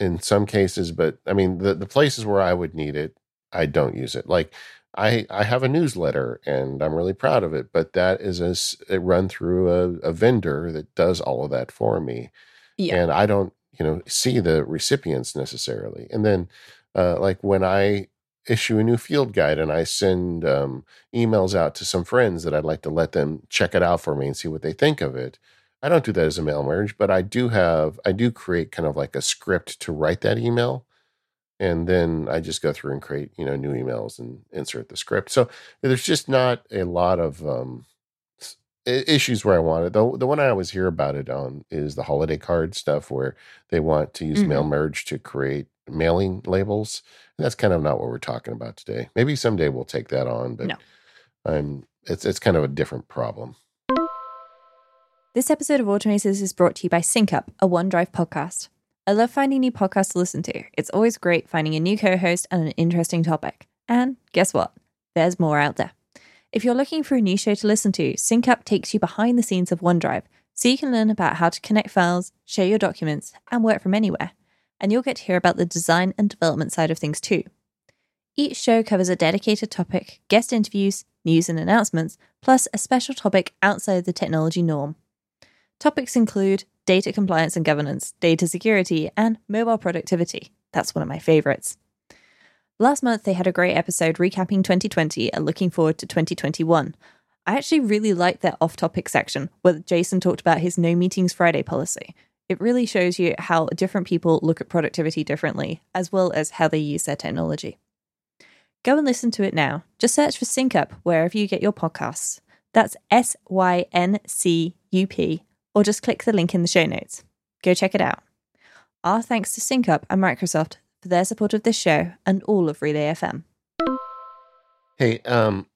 in some cases, but I mean, the places where I would need it, I don't use it. Like I have a newsletter and I'm really proud of it, but that is a run through a vendor that does all of that for me. Yeah. And I don't, you know, see the recipients necessarily. And then like when I issue a new field guide and I send emails out to some friends that I'd like to let them check it out for me and see what they think of it. I don't do that as a mail merge, but I do create kind of like a script to write that email And then I just go through and create, you know, new emails and insert the script. So there's just not a lot of issues where I want it. The one I always hear about it on is the holiday card stuff where they want to use mail merge to create mailing labels. And that's kind of not what we're talking about today. Maybe someday we'll take that on, but it's kind of a different problem. This episode of Automators is brought to you by SyncUp, a OneDrive podcast. I love finding new podcasts to listen to. It's always great finding a new co-host and an interesting topic. And guess what? There's more out there. If you're looking for a new show to listen to, SyncUp takes you behind the scenes of OneDrive, so you can learn about how to connect files, share your documents, and work from anywhere. And you'll get to hear about the design and development side of things too. Each show covers a dedicated topic, guest interviews, news and announcements, plus a special topic outside the technology norm. Topics include data compliance and governance, data security, and mobile productivity. That's one of my favorites. Last month, they had a great episode recapping 2020 and looking forward to 2021. I actually really liked their off-topic section where Jason talked about his No Meetings Friday policy. It really shows you how different people look at productivity differently, as well as how they use their technology. Go and listen to it now. Just search for SyncUp wherever you get your podcasts. That's SYNCUP. Or just click the link in the show notes. Go check it out. Our thanks to SyncUp and Microsoft for their support of this show and all of Relay FM. Hey,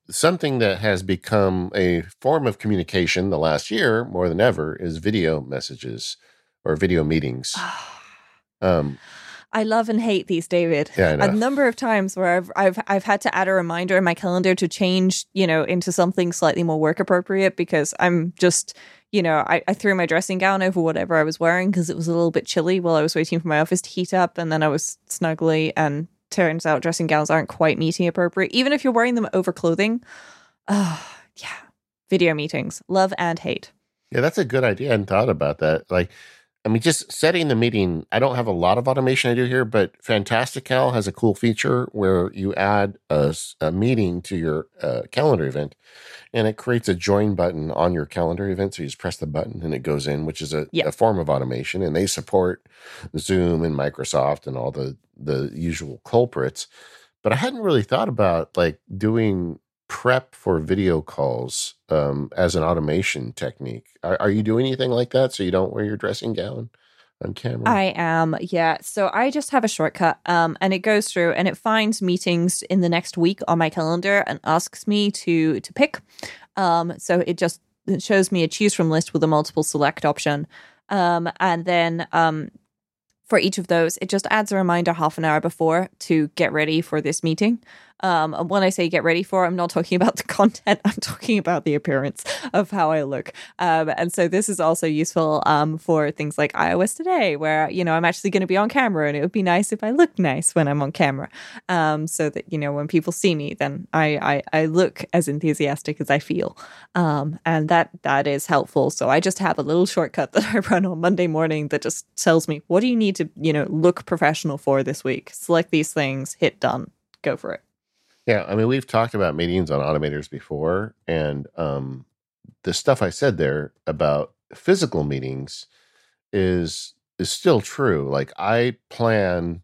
something that has become a form of communication the last year more than ever is video messages or video meetings. I love and hate these, David. Yeah, I know. A number of times where I've had to add a reminder in my calendar to change, you know, into something slightly more work appropriate because I'm just, you know, I threw my dressing gown over whatever I was wearing because it was a little bit chilly while I was waiting for my office to heat up, and then I was snuggly, and turns out dressing gowns aren't quite meeting appropriate, even if you're wearing them over clothing. Oh, yeah. Video meetings. Love and hate. Yeah, that's a good idea. I hadn't thought about that. Like, I mean, just setting the meeting, I don't have a lot of automation I do here, but Fantastical has a cool feature where you add a meeting to your calendar event, and it creates a join button on your calendar event. So you just press the button and it goes in, which is a form of automation. And they support Zoom and Microsoft and all the usual culprits. But I hadn't really thought about like doing prep for video calls as an automation technique. Are you doing anything like that so you don't wear your dressing gown on camera? I am, yeah. So I just have a shortcut and it goes through and it finds meetings in the next week on my calendar and asks me to pick. So it shows me a choose from list with a multiple select option. And then for each of those, it just adds a reminder half an hour before to get ready for this meeting. And when I say get ready for, I'm not talking about the content. I'm talking about the appearance of how I look. And so this is also useful for things like iOS Today, where, you know, I'm actually going to be on camera and it would be nice if I look nice when I'm on camera. So that, you know, when people see me, then I look as enthusiastic as I feel. And that is helpful. So I just have a little shortcut that I run on Monday morning that just tells me, what do you need to, you know, look professional for this week? Select these things, hit done, go for it. Yeah, I mean, we've talked about meetings on Automators before, and the stuff I said there about physical meetings is still true. Like, I plan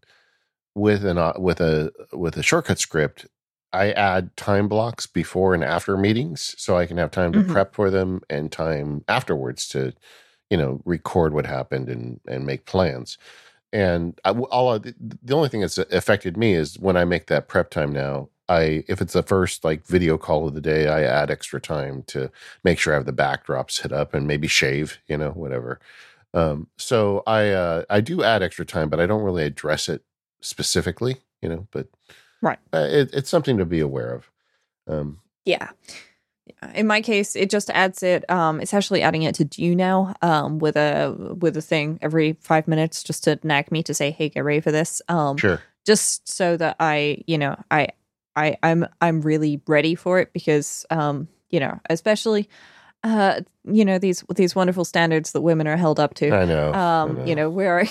with a shortcut script. I add time blocks before and after meetings, so I can have time to prep for them and time afterwards to, you know, record what happened and make plans. And the only thing that's affected me is when I make that prep time now. If it's the first like video call of the day, I add extra time to make sure I have the backdrops hit up and maybe shave, you know, whatever. So I do add extra time, but I don't really address it specifically, you know. But right, it's something to be aware of. Yeah. In my case, it just adds it. It's actually adding it to do now with a thing every 5 minutes just to nag me to say, hey, get ready for this. Sure. Just so that I'm really ready for it because, you know, especially, you know, these wonderful standards that women are held up to. I know. You know, we are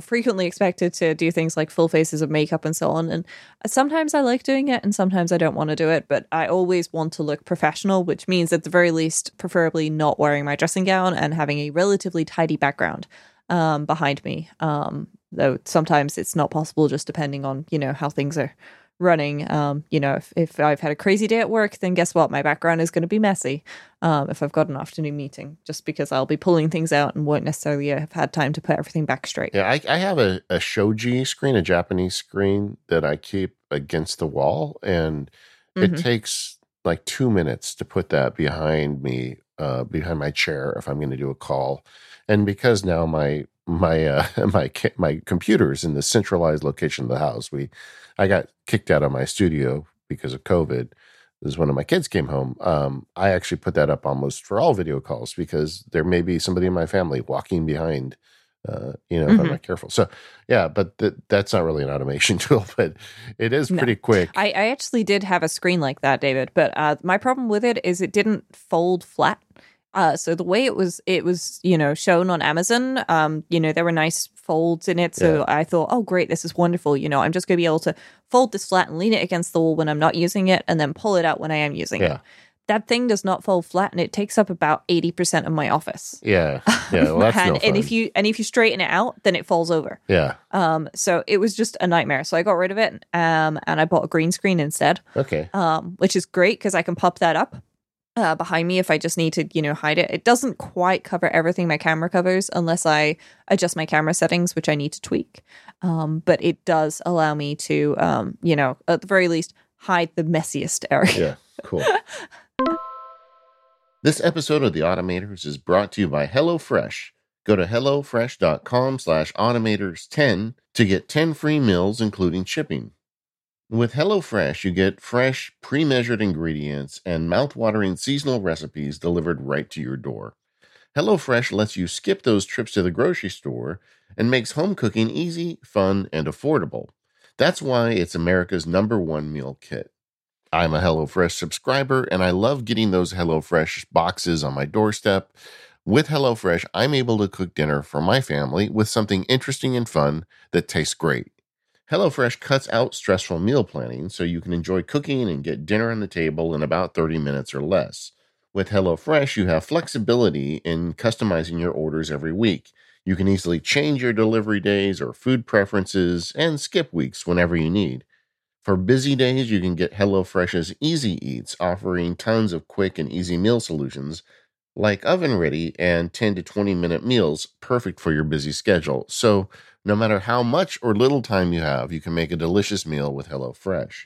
frequently expected to do things like full faces of makeup and so on. And sometimes I like doing it and sometimes I don't want to do it, but I always want to look professional, which means at the very least, preferably not wearing my dressing gown and having a relatively tidy background behind me. though sometimes it's not possible, just depending on, you know, how things are running. You know, if I've had a crazy day at work, then guess what? My background is going to be messy if I've got an afternoon meeting, just because I'll be pulling things out and won't necessarily have had time to put everything back straight. Yeah, I have a shoji screen, a Japanese screen that I keep against the wall, and it takes like 2 minutes to put that behind me, behind my chair, if I'm going to do a call. And because now my computer is in the centralized location of the house, I got kicked out of my studio because of COVID. This is when my kids came home. I actually put that up almost for all video calls, because there may be somebody in my family walking behind, if I'm not careful. So yeah, but that's not really an automation tool, but it is pretty quick. I actually did have a screen like that, David, but my problem with it is it didn't fold flat. So the way it was, you know, shown on Amazon, there were nice folds in it. So I thought, oh, great, this is wonderful. You know, I'm just going to be able to fold this flat and lean it against the wall when I'm not using it, and then pull it out when I am using it. That thing does not fold flat, and it takes up about 80% of my office. Yeah, well, that's no fun. And if you straighten it out, then it falls over. Yeah. So it was just a nightmare. So I got rid of it, and I bought a green screen instead. Okay. Which is great because I can pop that up behind me if I just need to, hide it. It doesn't quite cover everything my camera covers unless I adjust my camera settings, which I need to tweak. But it does allow me to, at the very least, hide the messiest area. Yeah, cool. This episode of The Automators is brought to you by HelloFresh. Go to HelloFresh.com/automators10 to get 10 free meals, including shipping. With HelloFresh, you get fresh, pre-measured ingredients and mouthwatering seasonal recipes delivered right to your door. HelloFresh lets you skip those trips to the grocery store and makes home cooking easy, fun, and affordable. That's why it's America's #1 meal kit. I'm a HelloFresh subscriber, and I love getting those HelloFresh boxes on my doorstep. With HelloFresh, I'm able to cook dinner for my family with something interesting and fun that tastes great. HelloFresh cuts out stressful meal planning so you can enjoy cooking and get dinner on the table in about 30 minutes or less. With HelloFresh, you have flexibility in customizing your orders every week. You can easily change your delivery days or food preferences and skip weeks whenever you need. For busy days, you can get HelloFresh's Easy Eats, offering tons of quick and easy meal solutions like oven-ready and 10 to 20-minute meals, perfect for your busy schedule. So no matter how much or little time you have, you can make a delicious meal with HelloFresh.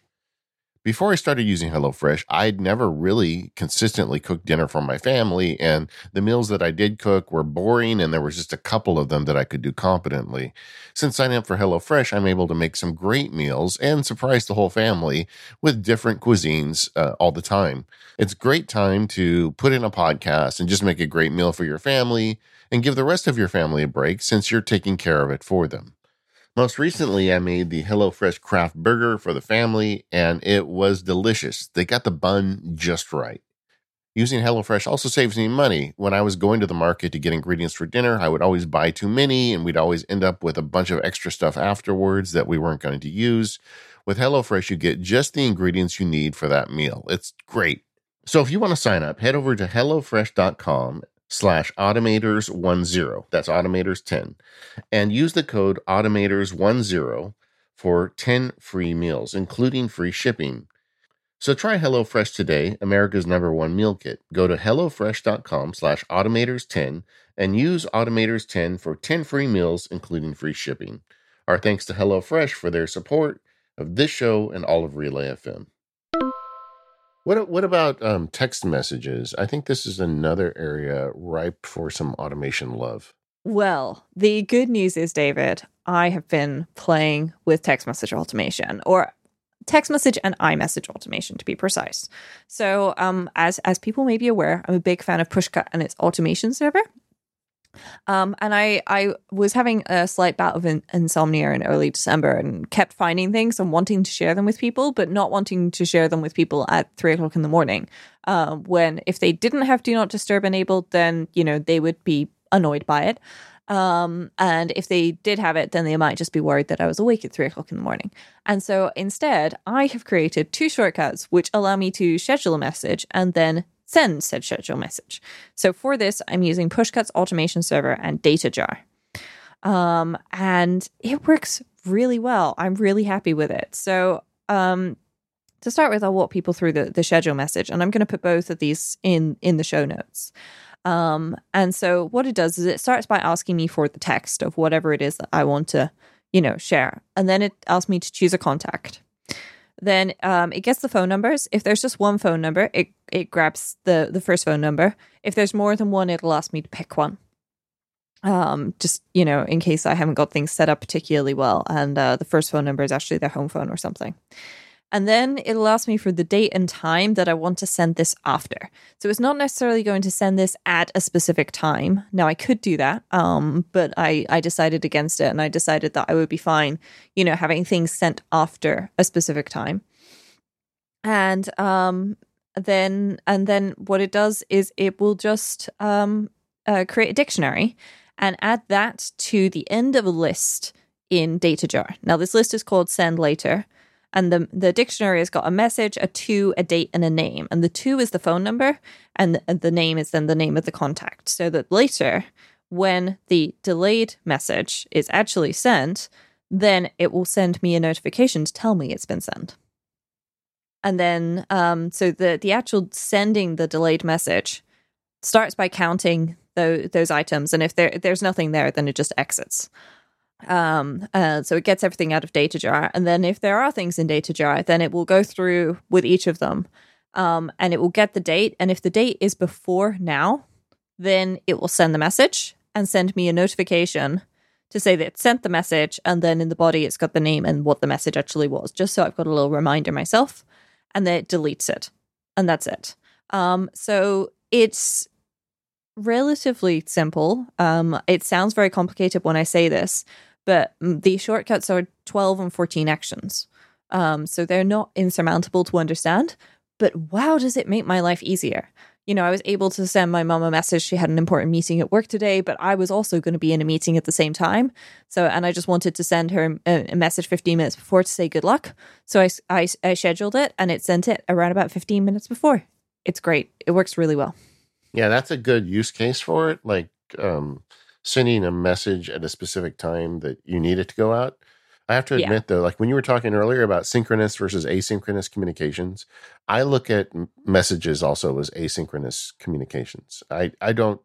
Before I started using HelloFresh, I'd never really consistently cooked dinner for my family, and the meals that I did cook were boring, and there was just a couple of them that I could do competently. Since signing up for HelloFresh, I'm able to make some great meals and surprise the whole family with different cuisines all the time. It's a great time to put in a podcast and just make a great meal for your family and give the rest of your family a break, since you're taking care of it for them. Most recently, I made the HelloFresh Craft Burger for the family, and it was delicious. They got the bun just right. Using HelloFresh also saves me money. When I was going to the market to get ingredients for dinner, I would always buy too many, and we'd always end up with a bunch of extra stuff afterwards that we weren't going to use. With HelloFresh, you get just the ingredients you need for that meal. It's great. So if you want to sign up, head over to HelloFresh.com/automators10. That's automators10, and use the code automators10 for 10 free meals, including free shipping. So try HelloFresh today, America's #1 meal kit. Go to HelloFresh.com/automators10 and use automators10 for 10 free meals, including free shipping. Our thanks to HelloFresh for their support of this show and all of Relay FM. What about text messages? I think this is another area ripe for some automation love. Well, the good news is, David, I have been playing with text message automation, or text message and iMessage automation, to be precise. So as people may be aware, I'm a big fan of Pushcut and its automation server. And I was having a slight bout of insomnia in early December, and kept finding things and wanting to share them with people, but not wanting to share them with people at 3 o'clock in the morning. When if they didn't have Do Not Disturb enabled, then, they would be annoyed by it. And if they did have it, then they might just be worried that I was awake at 3 o'clock in the morning. And so instead, I have created two shortcuts which allow me to schedule a message and then send said schedule message. So for this, I'm using Pushcut's automation server and Data Jar. And it works really well. I'm really happy with it. So to start with, I'll walk people through the schedule message, and I'm going to put both of these in the show notes. And so what it does is it starts by asking me for the text of whatever it is that I want to, you know, share. And then it asks me to choose a contact. Then it gets the phone numbers. If there's just one phone number, it grabs the first phone number. If there's more than one, it'll ask me to pick one. Just, you know, in case I haven't got things set up particularly well. And the first phone number is actually their home phone or something. And then it'll ask me for the date and time that I want to send this after. So it's not necessarily going to send this at a specific time. Now, I could do that, but I decided against it, and I decided that I would be fine, you know, having things sent after a specific time. And then what it does is it will just create a dictionary and add that to the end of a list in Data Jar. Now, this list is called Send Later. And the dictionary has got a message, a to, a date, and a name. And the to is the phone number, and the name is then the name of the contact. So that later, when the delayed message is actually sent, then it will send me a notification to tell me it's been sent. And then, so the actual sending the delayed message starts by counting those items. And if there's nothing there, then it just exits. So it gets everything out of Data Jar, and then if there are things in Data Jar, then it will go through with each of them, and it will get the date, and if the date is before now, then it will send the message and send me a notification to say that it sent the message, and then in the body it's got the name and what the message actually was, just so I've got a little reminder myself, and then it deletes it, and that's it. So it's relatively simple. It sounds very complicated when I say this, but the shortcuts are 12 and 14 actions. So they're not insurmountable to understand, but wow, does it make my life easier. You know, I was able to send my mom a message. She had an important meeting at work today, but I was also going to be in a meeting at the same time. So, and I just wanted to send her a message 15 minutes before to say good luck. So I scheduled it, and it sent it around about 15 minutes before. It's great. It works really well. Yeah, that's a good use case for it. Like sending a message at a specific time that you need it to go out. I have to admit, though, like when you were talking earlier about synchronous versus asynchronous communications, I look at messages also as asynchronous communications. I don't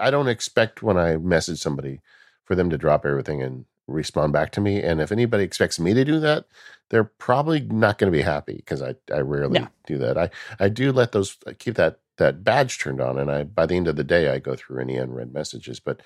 expect when I message somebody for them to drop everything and respond back to me. And if anybody expects me to do that, they're probably not going to be happy, because I rarely do that. I do let those keep that badge turned on, and by the end of the day, I go through any unread messages, but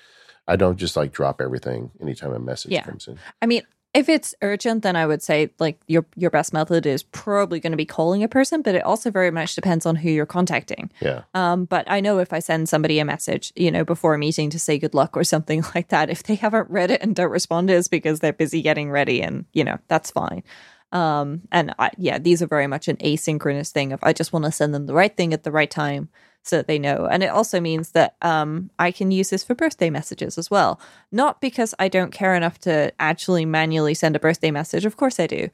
I don't just like drop everything anytime a message comes in. I mean, if it's urgent, then I would say like your best method is probably going to be calling a person, but it also very much depends on who you're contacting. Yeah. But I know if I send somebody a message, you know, before a meeting to say good luck or something like that, if they haven't read it and don't respond, it's because they're busy getting ready, and you know, that's fine. And these are very much an asynchronous thing of I just want to send them the right thing at the right time so that they know. And it also means that I can use this for birthday messages as well. Not because I don't care enough to actually manually send a birthday message. Of course I do.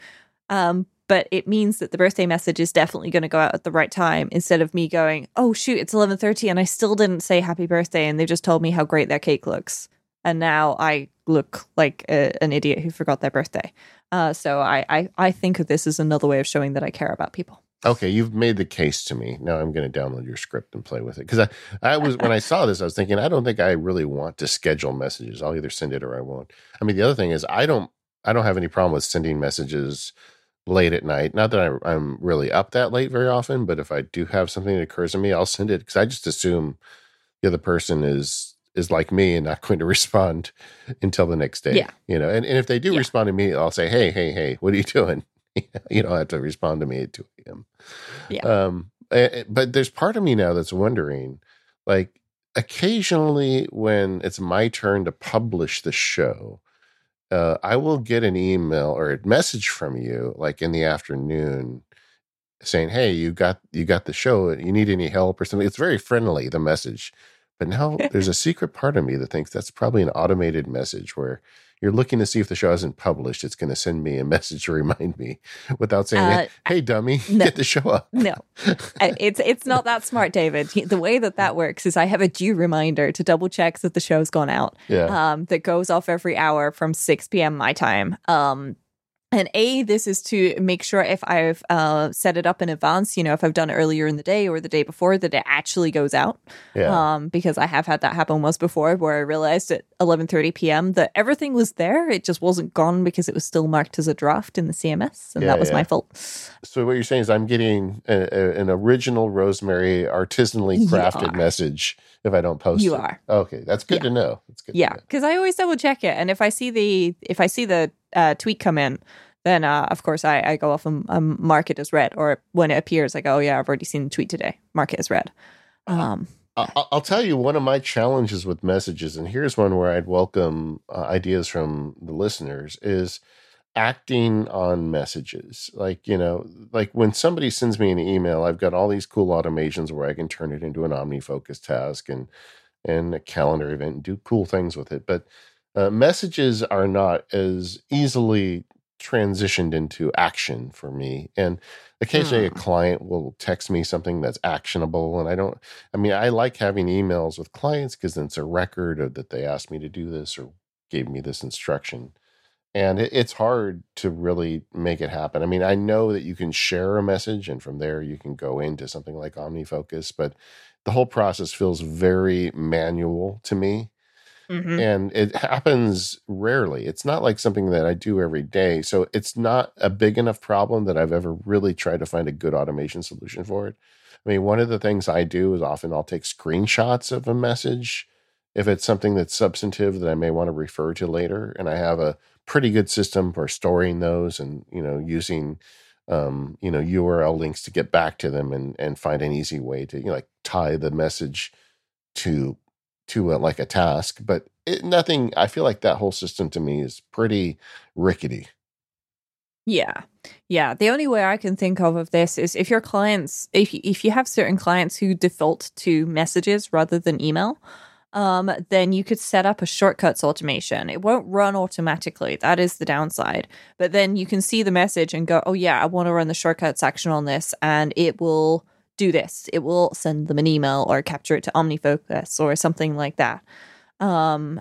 But it means that the birthday message is definitely going to go out at the right time, instead of me going, oh, shoot, it's 11:30 and I still didn't say happy birthday, and they just told me how great their cake looks. And now I look like an idiot who forgot their birthday. So I think of this as another way of showing that I care about people. Okay, you've made the case to me. Now I'm going to download your script and play with it. Because I was when I saw this, I was thinking, I don't think I really want to schedule messages. I'll either send it or I won't. I mean, the other thing is I don't have any problem with sending messages late at night. Not that I'm really up that late very often, but if I do have something that occurs to me, I'll send it, because I just assume the other person is like me and not going to respond until the next day. Yeah. You know, and if they do respond to me, I'll say, hey, what are you doing? You don't have to respond to me at 2 a.m. Yeah. But there's part of me now that's wondering, like, occasionally when it's my turn to publish the show, I will get an email or a message from you, like in the afternoon, saying, hey, you got the show. You need any help or something? It's very friendly, the message. But now there's a secret part of me that thinks that's probably an automated message where you're looking to see if the show hasn't published, it's going to send me a message to remind me without saying, hey, dummy, no, get the show up. No, it's not that smart, David. The way that works is I have a due reminder to double check that the show's gone out. Yeah. That goes off every hour from 6 p.m. my time. And this is to make sure if I've set it up in advance, you know, if I've done it earlier in the day or the day before, that it actually goes out. Yeah. Because I have had that happen once before where I realized at 11:30 p.m. that everything was there. It just wasn't gone because it was still marked as a draft in the CMS. And that was my fault. So what you're saying is I'm getting an original Rosemary artisanally crafted message if I don't post it. You are. Okay. That's good to know. That's good to know. Because I always double check it. And if I see the tweet come in, then of course I go off and mark it as read, or when it appears I go, I've already seen the tweet today, mark it as read. I'll tell you one of my challenges with messages, and here's one where I'd welcome ideas from the listeners, is acting on messages. Like, you know, like when somebody sends me an email, I've got all these cool automations where I can turn it into an OmniFocus task and a calendar event and do cool things with it, but messages are not as easily transitioned into action for me. And occasionally a client will text me something that's actionable. And I like having emails with clients because then it's a record of that they asked me to do this or gave me this instruction. And it's hard to really make it happen. I mean, I know that you can share a message and from there you can go into something like OmniFocus, but the whole process feels very manual to me. Mm-hmm. And it happens rarely. It's not like something that I do every day. So it's not a big enough problem that I've ever really tried to find a good automation solution for it. I mean, one of the things I do is often I'll take screenshots of a message if it's something that's substantive that I may want to refer to later. And I have a pretty good system for storing those and, you know, using, URL links to get back to them and find an easy way to, you know, like tie the message to like a task, but nothing, I feel like that whole system to me is pretty rickety. Yeah. Yeah. The only way I can think of this is if your clients, if you have certain clients who default to messages rather than email, then you could set up a shortcuts automation. It won't run automatically. That is the downside. But then you can see the message and go, oh yeah, I want to run the shortcuts action on this. And it will do this. It will send them an email or capture it to OmniFocus or something like that. Because of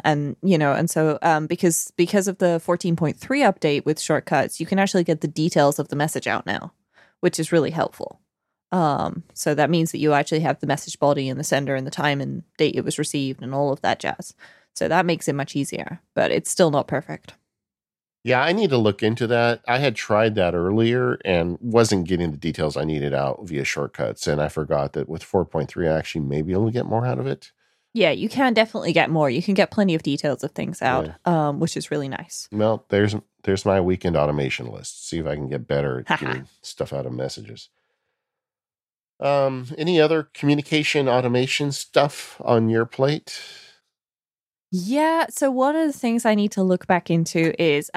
the 14.3 update with shortcuts, you can actually get the details of the message out now, which is really helpful. So that means that you actually have the message body and the sender and the time and date it was received and all of that jazz. So that makes it much easier, but it's still not perfect. Yeah, I need to look into that. I had tried that earlier and wasn't getting the details I needed out via shortcuts. And I forgot that with 4.3, I actually may be able to get more out of it. Yeah, you can definitely get more. You can get plenty of details of things out, which is really nice. Well, there's my weekend automation list. See if I can get better at getting stuff out of messages. Any other communication automation stuff on your plate? Yeah, so one of the things I need to look back into is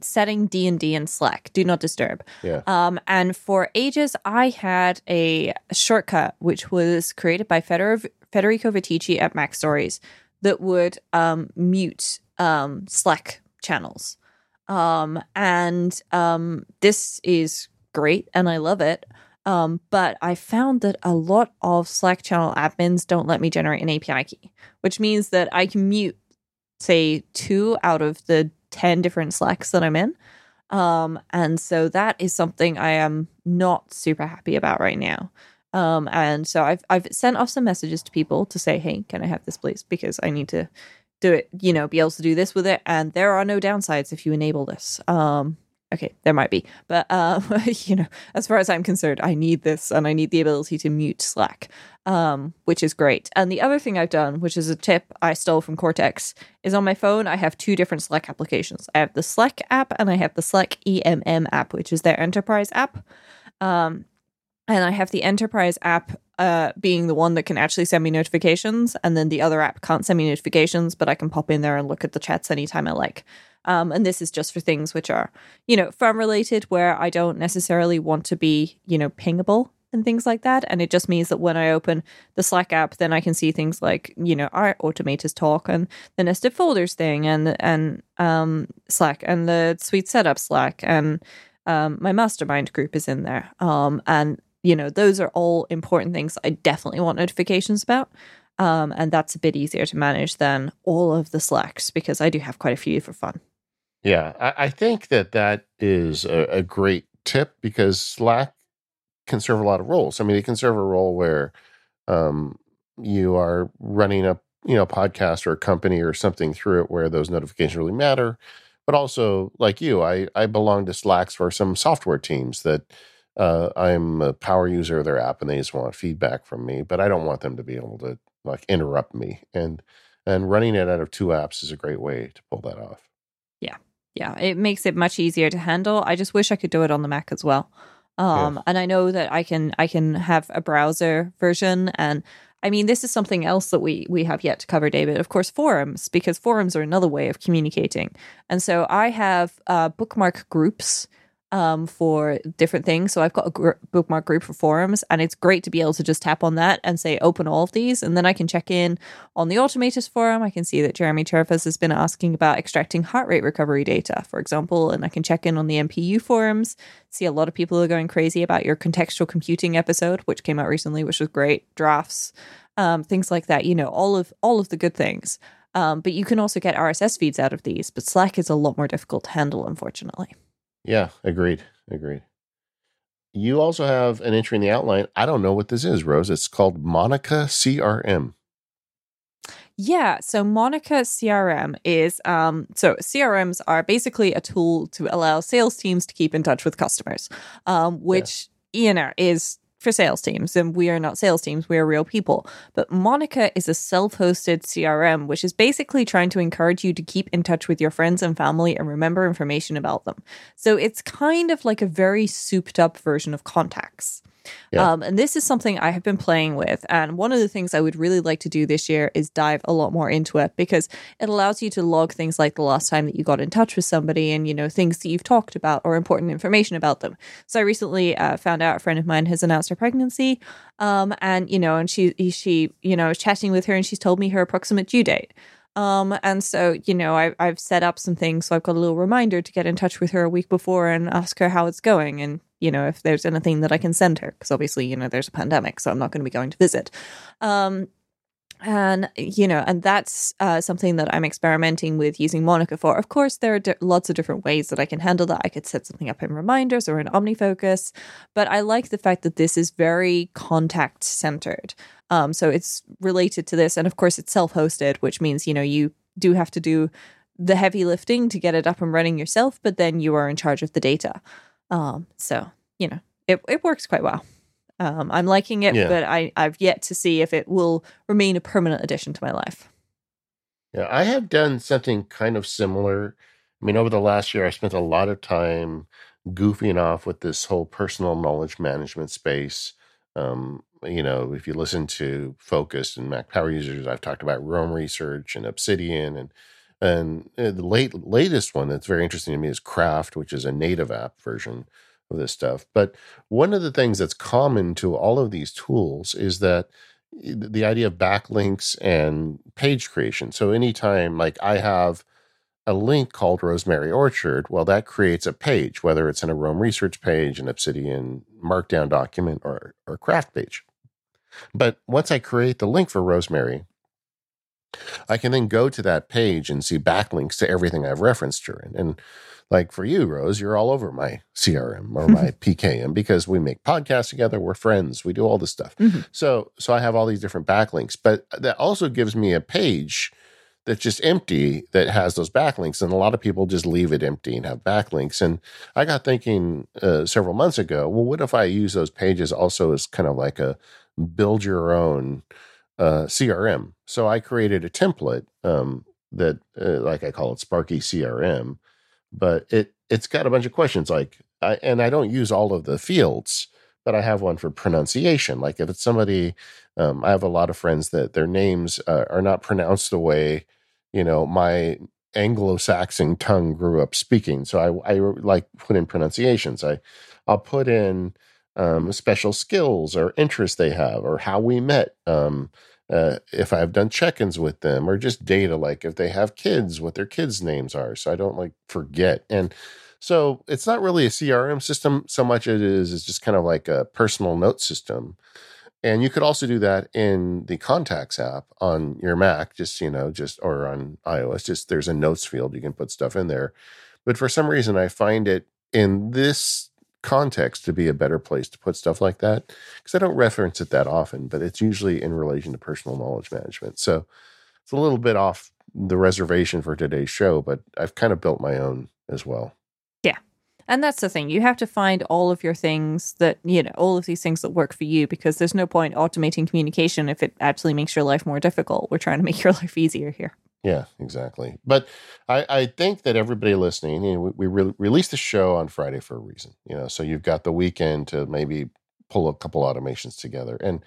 setting D&D in Slack, do not disturb. Yeah. And for ages, I had a shortcut which was created by Federico Vitici at Mac Stories that would mute Slack channels. This is great, and I love it. But I found that a lot of Slack channel admins don't let me generate an API key, which means that I can mute, say, 2 out of the 10 different Slacks that I'm in. And so that is something I am not super happy about right now. And so I've sent off some messages to people to say, hey, can I have this, please? Because I need to do it, you know, be able to do this with it. And there are no downsides if you enable this. Okay, there might be. But, as far as I'm concerned, I need this and I need the ability to mute Slack, which is great. And the other thing I've done, which is a tip I stole from Cortex, is on my phone, I have 2 different Slack applications. I have the Slack app and I have the Slack EMM app, which is their enterprise app. And I have the enterprise app being the one that can actually send me notifications. And then the other app can't send me notifications, but I can pop in there and look at the chats anytime I like. And this is just for things which are, you know, firm related where I don't necessarily want to be, you know, pingable and things like that. And it just means that when I open the Slack app, then I can see things like, you know, our Automators talk and the nested folders thing and Slack and the suite setup Slack and my mastermind group is in there. And, you know, those are all important things I definitely want notifications about. And that's a bit easier to manage than all of the Slacks, because I do have quite a few for fun. Yeah, I think that is a great tip, because Slack can serve a lot of roles. I mean, it can serve a role where you are running a podcast or a company or something through it where those notifications really matter. But also, like you, I belong to Slacks for some software teams that I'm a power user of their app and they just want feedback from me, but I don't want them to be able to like interrupt me. And running it out of two apps is a great way to pull that off. Yeah, it makes it much easier to handle. I just wish I could do it on the Mac as well. Yeah. And I know that I can have a browser version. And I mean, this is something else that we have yet to cover, David. Of course, forums, because forums are another way of communicating. And so I have bookmark groups for different things. So I've got a bookmark group for forums, and it's great to be able to just tap on that and say open all of these, and then I can check in on the Automators forum. I can see that Jeremy Cherfas has been asking about extracting heart rate recovery data, for example, and I can check in on the MPU forums. See, a lot of people are going crazy about your contextual computing episode, which came out recently, which was great. Drafts, things like that, you know, all of the good things. But you can also get RSS feeds out of these, but Slack is a lot more difficult to handle, unfortunately. Yeah, agreed. You also have an entry in the outline. I don't know what this is, Rose. It's called Monica CRM. Yeah, so Monica CRM is, so CRMs are basically a tool to allow sales teams to keep in touch with customers, which, you know, is for sales teams, and we are not sales teams, we are real people. But Monica is a self-hosted CRM, which is basically trying to encourage you to keep in touch with your friends and family and remember information about them. So it's kind of like a very souped up version of contacts. Yeah. And this is something I have been playing with. And one of the things I would really like to do this year is dive a lot more into it, because it allows you to log things like the last time that you got in touch with somebody and, you know, things that you've talked about or important information about them. So I recently found out a friend of mine has announced her pregnancy, and, you know, and she, you know, I was chatting with her and she's told me her approximate due date. And so, you know, I've set up some things. So I've got a little reminder to get in touch with her a week before and ask her how it's going and, you know, if there's anything that I can send her, because obviously, you know, there's a pandemic, so I'm not going to be going to visit. And, you know, and that's something that I'm experimenting with using Monica for. Of course, there are lots of different ways that I can handle that. I could set something up in Reminders or in OmniFocus, but I like the fact that this is very contact centered. So it's related to this. And of course, it's self-hosted, which means, you know, you do have to do the heavy lifting to get it up and running yourself, but then you are in charge of the data. So, you know, it works quite well. I'm liking it, yeah. But I've yet to see if it will remain a permanent addition to my life. Yeah, I have done something kind of similar. I mean, over the last year, I spent a lot of time goofing off with this whole personal knowledge management space. You know, if you listen to Focus and Mac Power Users, I've talked about Roam Research and Obsidian, and the latest one that's very interesting to me is Craft, which is a native app version of this stuff. But one of the things that's common to all of these tools is that the idea of backlinks and page creation. So anytime, like, I have a link called Rosemary Orchard, well, that creates a page, whether it's in a Roam Research page, an Obsidian Markdown document, or Craft page. But once I create the link for Rosemary, I can then go to that page and see backlinks to everything I've referenced her in. And like for you, Rose, you're all over my CRM or my PKM, because we make podcasts together, we're friends, we do all this stuff. Mm-hmm. So I have all these different backlinks, but that also gives me a page that's just empty that has those backlinks. And a lot of people just leave it empty and have backlinks. And I got thinking several months ago, well, what if I use those pages also as kind of like a build your own CRM. So I created a template that, like, I call it Sparky CRM, but it's got a bunch of questions. Like, I don't use all of the fields, but I have one for pronunciation. Like, if it's somebody, I have a lot of friends that their names are not pronounced the way, you know, my Anglo-Saxon tongue grew up speaking. So I like put in pronunciations. I'll put in special skills or interests they have, or how we met, if I've done check-ins with them, or just data, like if they have kids, what their kids' names are, so I don't forget. And so it's not really a CRM system so much as it's just kind of like a personal note system. And you could also do that in the Contacts app on your Mac, or on iOS, there's a notes field. You can put stuff in there. But for some reason, I find it in this context to be a better place to put stuff like that, because I don't reference it that often, but it's usually in relation to personal knowledge management. So it's a little bit off the reservation for today's show, but I've kind of built my own as well. And that's the thing. You have to find all of your things that, all of these things that work for you, because there's no point automating communication if it actually makes your life more difficult. We're trying to make your life easier here. Yeah, exactly. But I think that everybody listening, we released the show on Friday for a reason, so you've got the weekend to maybe pull a couple automations together. And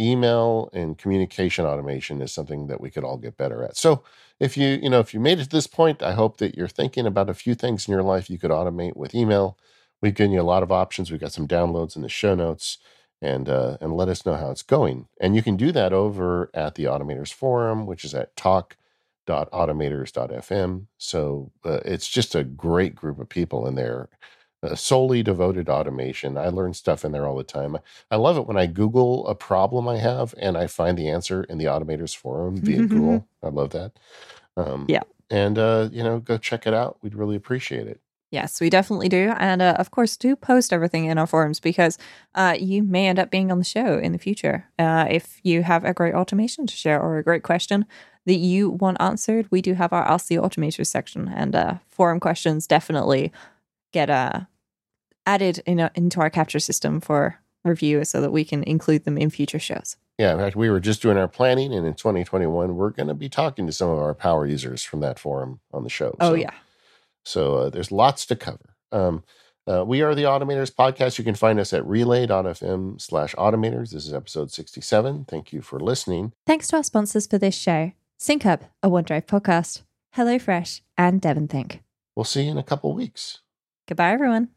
email and communication automation is something that we could all get better at. So if you made it to this point, I hope that you're thinking about a few things in your life you could automate with email. We've given you a lot of options. We've got some downloads in the show notes, and let us know how it's going. And you can do that over at the Automators Forum, which is at talk.automators.fm. So it's just a great group of people in there, solely devoted to automation. I learn stuff in there all the time. I love it when I Google a problem I have and I find the answer in the Automators Forum via Google. I love that. Go check it out. We'd really appreciate it. Yes, we definitely do. And of course, do post everything in our forums, because you may end up being on the show in the future. If you have a great automation to share or a great question that you want answered, we do have our Ask the Automators section, and forum questions definitely get added into our capture system for review so that we can include them in future shows. Yeah, in fact, we were just doing our planning, and in 2021, we're going to be talking to some of our power users from that forum on the show. Oh, so, yeah. So there's lots to cover. We are the Automators Podcast. You can find us at relay.fm/automators. This is episode 67. Thank you for listening. Thanks to our sponsors for this show, SyncUp, a OneDrive podcast, HelloFresh, and DevonThink. We'll see you in a couple weeks. Goodbye, everyone.